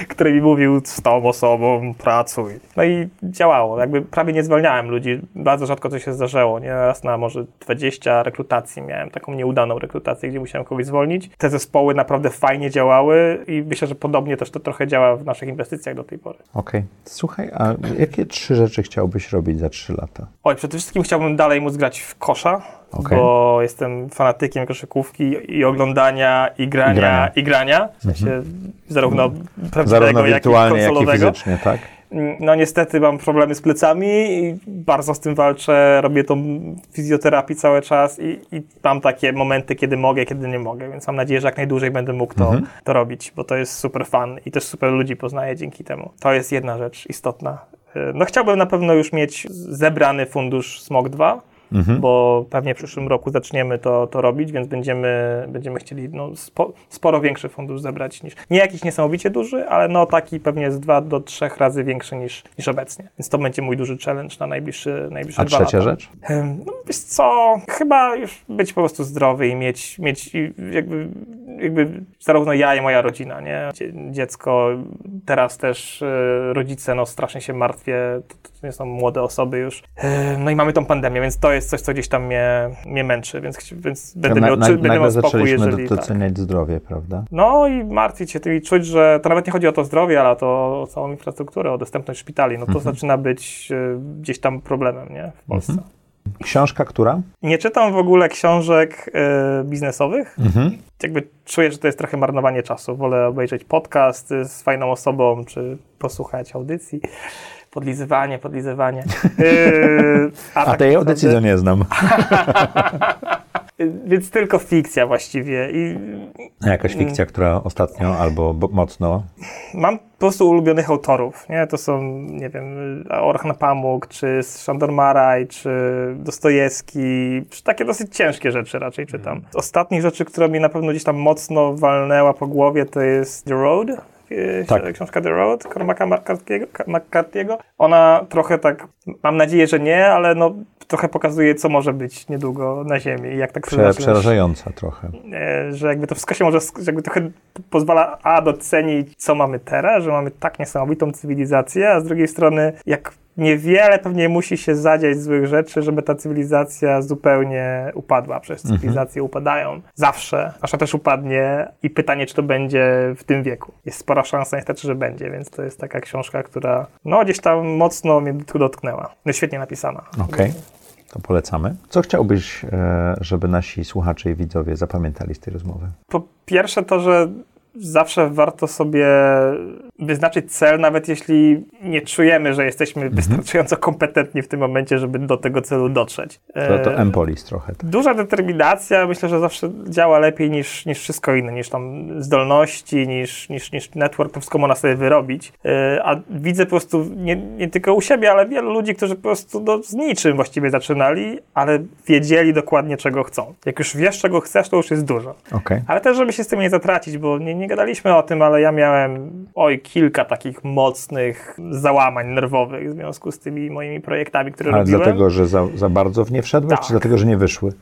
który mi mówił z tą osobą pracuj. No i działało. Jakby prawie nie zwalniałem ludzi. Bardzo rzadko to się zdarzyło. Nie? Raz na może dwadzieścia rekrutacji miałem taką nieudaną rekrutację, gdzie musiałem kogoś zwolnić. Te zespoły naprawdę fajnie działały i myślę, że podobnie też to trochę działa w naszych inwestycjach do tej pory. Okej. Okay. Słuchaj, a jakie trzy rzeczy chciałbyś robić za trzy lata? Oj, przede wszystkim chciałbym dalej móc grać w kosza. Okay. Bo jestem fanatykiem koszykówki i oglądania, i grania, i grania. I grania. W sensie mhm. zarówno prawdziwego, zarówno wirtualnie, jak i konsolowego. Jak i fizycznie, tak? No niestety mam problemy z plecami i bardzo z tym walczę, robię tą fizjoterapię cały czas i, i mam takie momenty, kiedy mogę, kiedy nie mogę, więc mam nadzieję, że jak najdłużej będę mógł to, mhm. to robić, bo to jest super fun i też super ludzi poznaję dzięki temu. To jest jedna rzecz istotna. No chciałbym na pewno już mieć zebrany fundusz smok dwa, mhm. bo pewnie w przyszłym roku zaczniemy to, to robić, więc będziemy, będziemy chcieli no, spo, sporo większy fundusz zebrać niż, nie jakiś niesamowicie duży, ale no taki pewnie jest dwa do trzech razy większy niż, niż obecnie, więc to będzie mój duży challenge na najbliższe, najbliższe dwa lata. A trzecia rzecz? No wiesz co, chyba już być po prostu zdrowy i mieć, mieć jakby, jakby zarówno ja i moja rodzina, nie? Dziecko, teraz też rodzice, no strasznie się martwię, to, to nie są młode osoby już, no i mamy tą pandemię, więc to jest coś, co gdzieś tam mnie, mnie męczy, więc, więc będę na, miał, na, będę miał spokój, jeżeli... doceniać tak. zdrowie, prawda? No i martwić się tym i czuć, że to nawet nie chodzi o to zdrowie, ale o, to, o całą infrastrukturę, o dostępność szpitali. No to mhm. zaczyna być y, gdzieś tam problemem, nie? W Polsce. Mhm. Książka która? Nie czytam w ogóle książek y, biznesowych. Mhm. Jakby czuję, że to jest trochę marnowanie czasu. Wolę obejrzeć podcast z fajną osobą, czy posłuchać audycji. Podlizywanie, podlizywanie. Yy, a, a tak tej audycji to nie znam. Więc tylko fikcja właściwie. I... Jakaś fikcja, która ostatnio albo mocno... Mam po prostu ulubionych autorów. Nie? To są, nie wiem, Orhan Pamuk, czy Szandor Maraj, czy Dostojewski. Takie dosyć ciężkie rzeczy raczej czytam. Z ostatnich rzeczy, która mnie na pewno gdzieś tam mocno walnęła po głowie, to jest The Road. Tak. Książka The Road, Cormaca McCarthy'ego. Ona trochę tak, mam nadzieję, że nie, ale no, trochę pokazuje, co może być niedługo na ziemi. Jak tak Prze- Przerażająca trochę. Że jakby to wszystko się może, że jakby trochę pozwala a docenić, co mamy teraz, że mamy tak niesamowitą cywilizację, a z drugiej strony, jak niewiele pewnie musi się zadziać złych rzeczy, żeby ta cywilizacja zupełnie upadła. Przecież cywilizacje mhm. upadają zawsze, nasza też upadnie i pytanie, czy to będzie w tym wieku. Jest spora szansa niestety, że będzie, więc to jest taka książka, która no gdzieś tam mocno mnie tu dotknęła. No świetnie napisana. Okej, okay. To polecamy. Co chciałbyś, żeby nasi słuchacze i widzowie zapamiętali z tej rozmowy? Po pierwsze to, że zawsze warto sobie wyznaczyć cel, nawet jeśli nie czujemy, że jesteśmy mhm. wystarczająco kompetentni w tym momencie, żeby do tego celu dotrzeć. To, to Empolis trochę. Tak. Duża determinacja, myślę, że zawsze działa lepiej niż, niż wszystko inne, niż tam zdolności, niż, niż, niż network, to wszystko można sobie wyrobić. A widzę po prostu, nie, nie tylko u siebie, ale wielu ludzi, którzy po prostu no, z niczym właściwie zaczynali, ale wiedzieli dokładnie, czego chcą. Jak już wiesz, czego chcesz, to już jest dużo. Okay. Ale też, żeby się z tym nie zatracić, bo nie, nie gadaliśmy o tym, ale ja miałem oj, kilka takich mocnych załamań nerwowych w związku z tymi moimi projektami, które ale robiłem. Ale dlatego, że za, za bardzo w nie wszedłeś, tak. czy dlatego, że nie wyszły?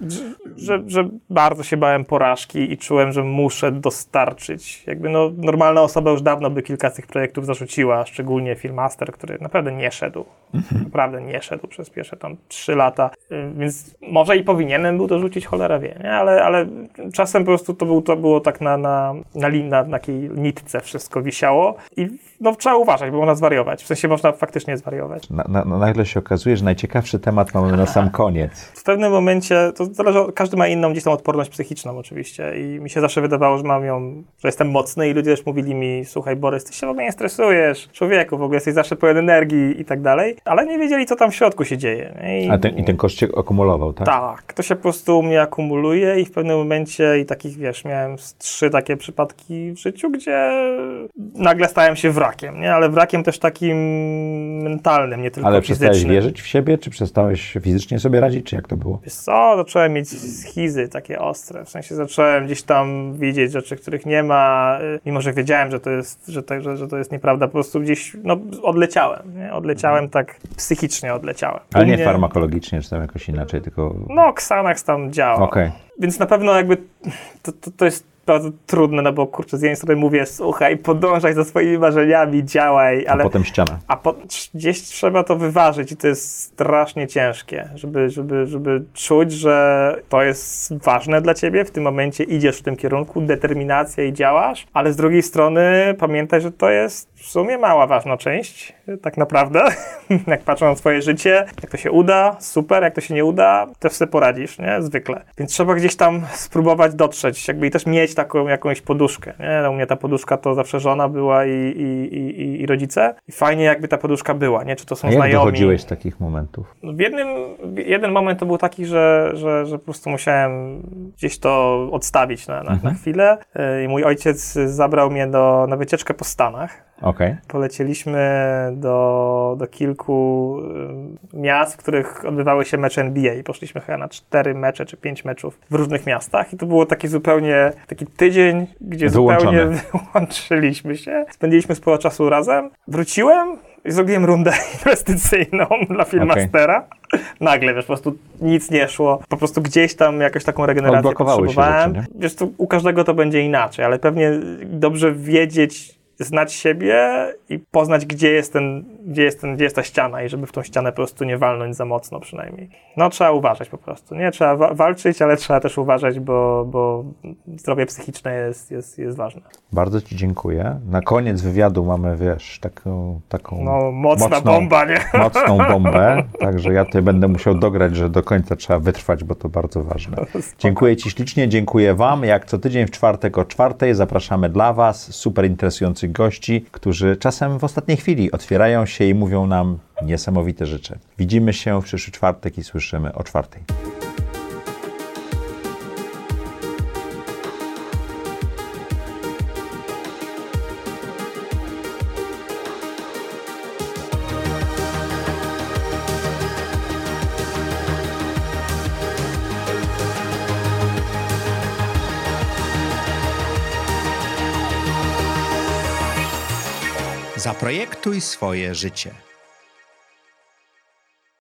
Że, że bardzo się bałem porażki i czułem, że muszę dostarczyć. Jakby no, normalna osoba już dawno by kilka z tych projektów zarzuciła, szczególnie Filmaster, który naprawdę nie szedł. Mhm. Naprawdę nie szedł przez pierwsze tam trzy lata. Więc może i powinienem był dorzucić, cholera wie, nie? Ale, ale czasem po prostu to, był, to było tak na, na, na, na, na takiej nitce wszystko wisiało i no, trzeba uważać, bo można zwariować. W sensie można faktycznie zwariować. Na, na, nagle się okazuje, że najciekawszy temat mamy na sam koniec. W pewnym momencie, to zależy, każdy ma inną gdzieś tam odporność psychiczną oczywiście i mi się zawsze wydawało, że mam ją, że jestem mocny i ludzie też mówili mi, słuchaj Borys, ty się w ogóle nie stresujesz, człowieku, w ogóle jesteś zawsze pełen energii i tak dalej, ale nie wiedzieli, co tam w środku się dzieje. I, A ten, i ten koszt się akumulował, tak? Tak, to się po prostu u mnie akumuluje i w pewnym momencie i takich, wiesz, miałem trzy takie przypadki w życiu, gdzie nagle stałem się wrak. Nie? Ale wrakiem też takim mentalnym, nie tylko ale fizycznym. Ale przestałeś wierzyć w siebie, czy przestałeś fizycznie sobie radzić, czy jak to było? Wiesz co, zacząłem mieć schizy takie ostre, w sensie zacząłem gdzieś tam widzieć rzeczy, których nie ma, mimo że wiedziałem, że to jest, że to, że, że to jest nieprawda, po prostu gdzieś no, odleciałem, nie? Odleciałem mhm. tak, psychicznie odleciałem. Ale nie, nie farmakologicznie, czy tam jakoś inaczej, tylko... No, Xanax tam działa. Okay. Więc na pewno jakby to, to, to jest bardzo trudne, no bo kurczę, z jednej strony mówię, słuchaj, podążaj za swoimi marzeniami, działaj, ale... A potem ściana. A po, gdzieś trzeba to wyważyć i to jest strasznie ciężkie, żeby, żeby, żeby czuć, że to jest ważne dla ciebie, w tym momencie idziesz w tym kierunku, determinacja i działasz, ale z drugiej strony pamiętaj, że to jest w sumie mała ważna część, tak naprawdę, jak patrzę na twoje życie, jak to się uda, super, jak to się nie uda, też sobie poradzisz, nie? Zwykle. Więc trzeba gdzieś tam spróbować dotrzeć, jakby i też mieć taką jakąś poduszkę, nie? No, u mnie ta poduszka to zawsze żona była i, i, i, i rodzice. I fajnie jakby ta poduszka była, nie? Czy to są A znajomi. Jak dochodziłeś z takich momentów? W jednym, jeden moment to był taki, że, że, że po prostu musiałem gdzieś to odstawić na, na, mhm. na chwilę i mój ojciec zabrał mnie do, na wycieczkę po Stanach. Okay. Polecieliśmy do, do kilku miast, w których odbywały się mecze N B A i poszliśmy chyba na cztery mecze czy pięć meczów w różnych miastach i to było taki zupełnie, taki tydzień, gdzie Wyłączone. zupełnie wyłączyliśmy się. Spędziliśmy sporo czasu razem. Wróciłem i zrobiłem rundę inwestycyjną dla Filmastera. Okay. Nagle, wiesz, po prostu nic nie szło. Po prostu gdzieś tam jakoś taką regenerację potrzebowałem. Się rzeczy, wiesz, to u każdego to będzie inaczej, ale pewnie dobrze wiedzieć, znać siebie i poznać, gdzie jest ten, gdzie jest ten, gdzie jest ta ściana i żeby w tą ścianę po prostu nie walnąć za mocno przynajmniej. No trzeba uważać po prostu, nie? Trzeba wa- walczyć, ale trzeba też uważać, bo, bo zdrowie psychiczne jest, jest, jest ważne. Bardzo ci dziękuję. Na koniec wywiadu mamy, wiesz, taką... taką no, mocna mocną, bomba, nie? Mocną bombę, także ja tutaj będę musiał dograć, że do końca trzeba wytrwać, bo to bardzo ważne. Spoko. Dziękuję ci ślicznie, dziękuję wam. Jak co tydzień w czwartek o czwartej zapraszamy dla was super interesujący gości, którzy czasem w ostatniej chwili otwierają się i mówią nam niesamowite rzeczy. Widzimy się w przyszły czwartek i słyszymy o czwartej. Projektuj swoje życie.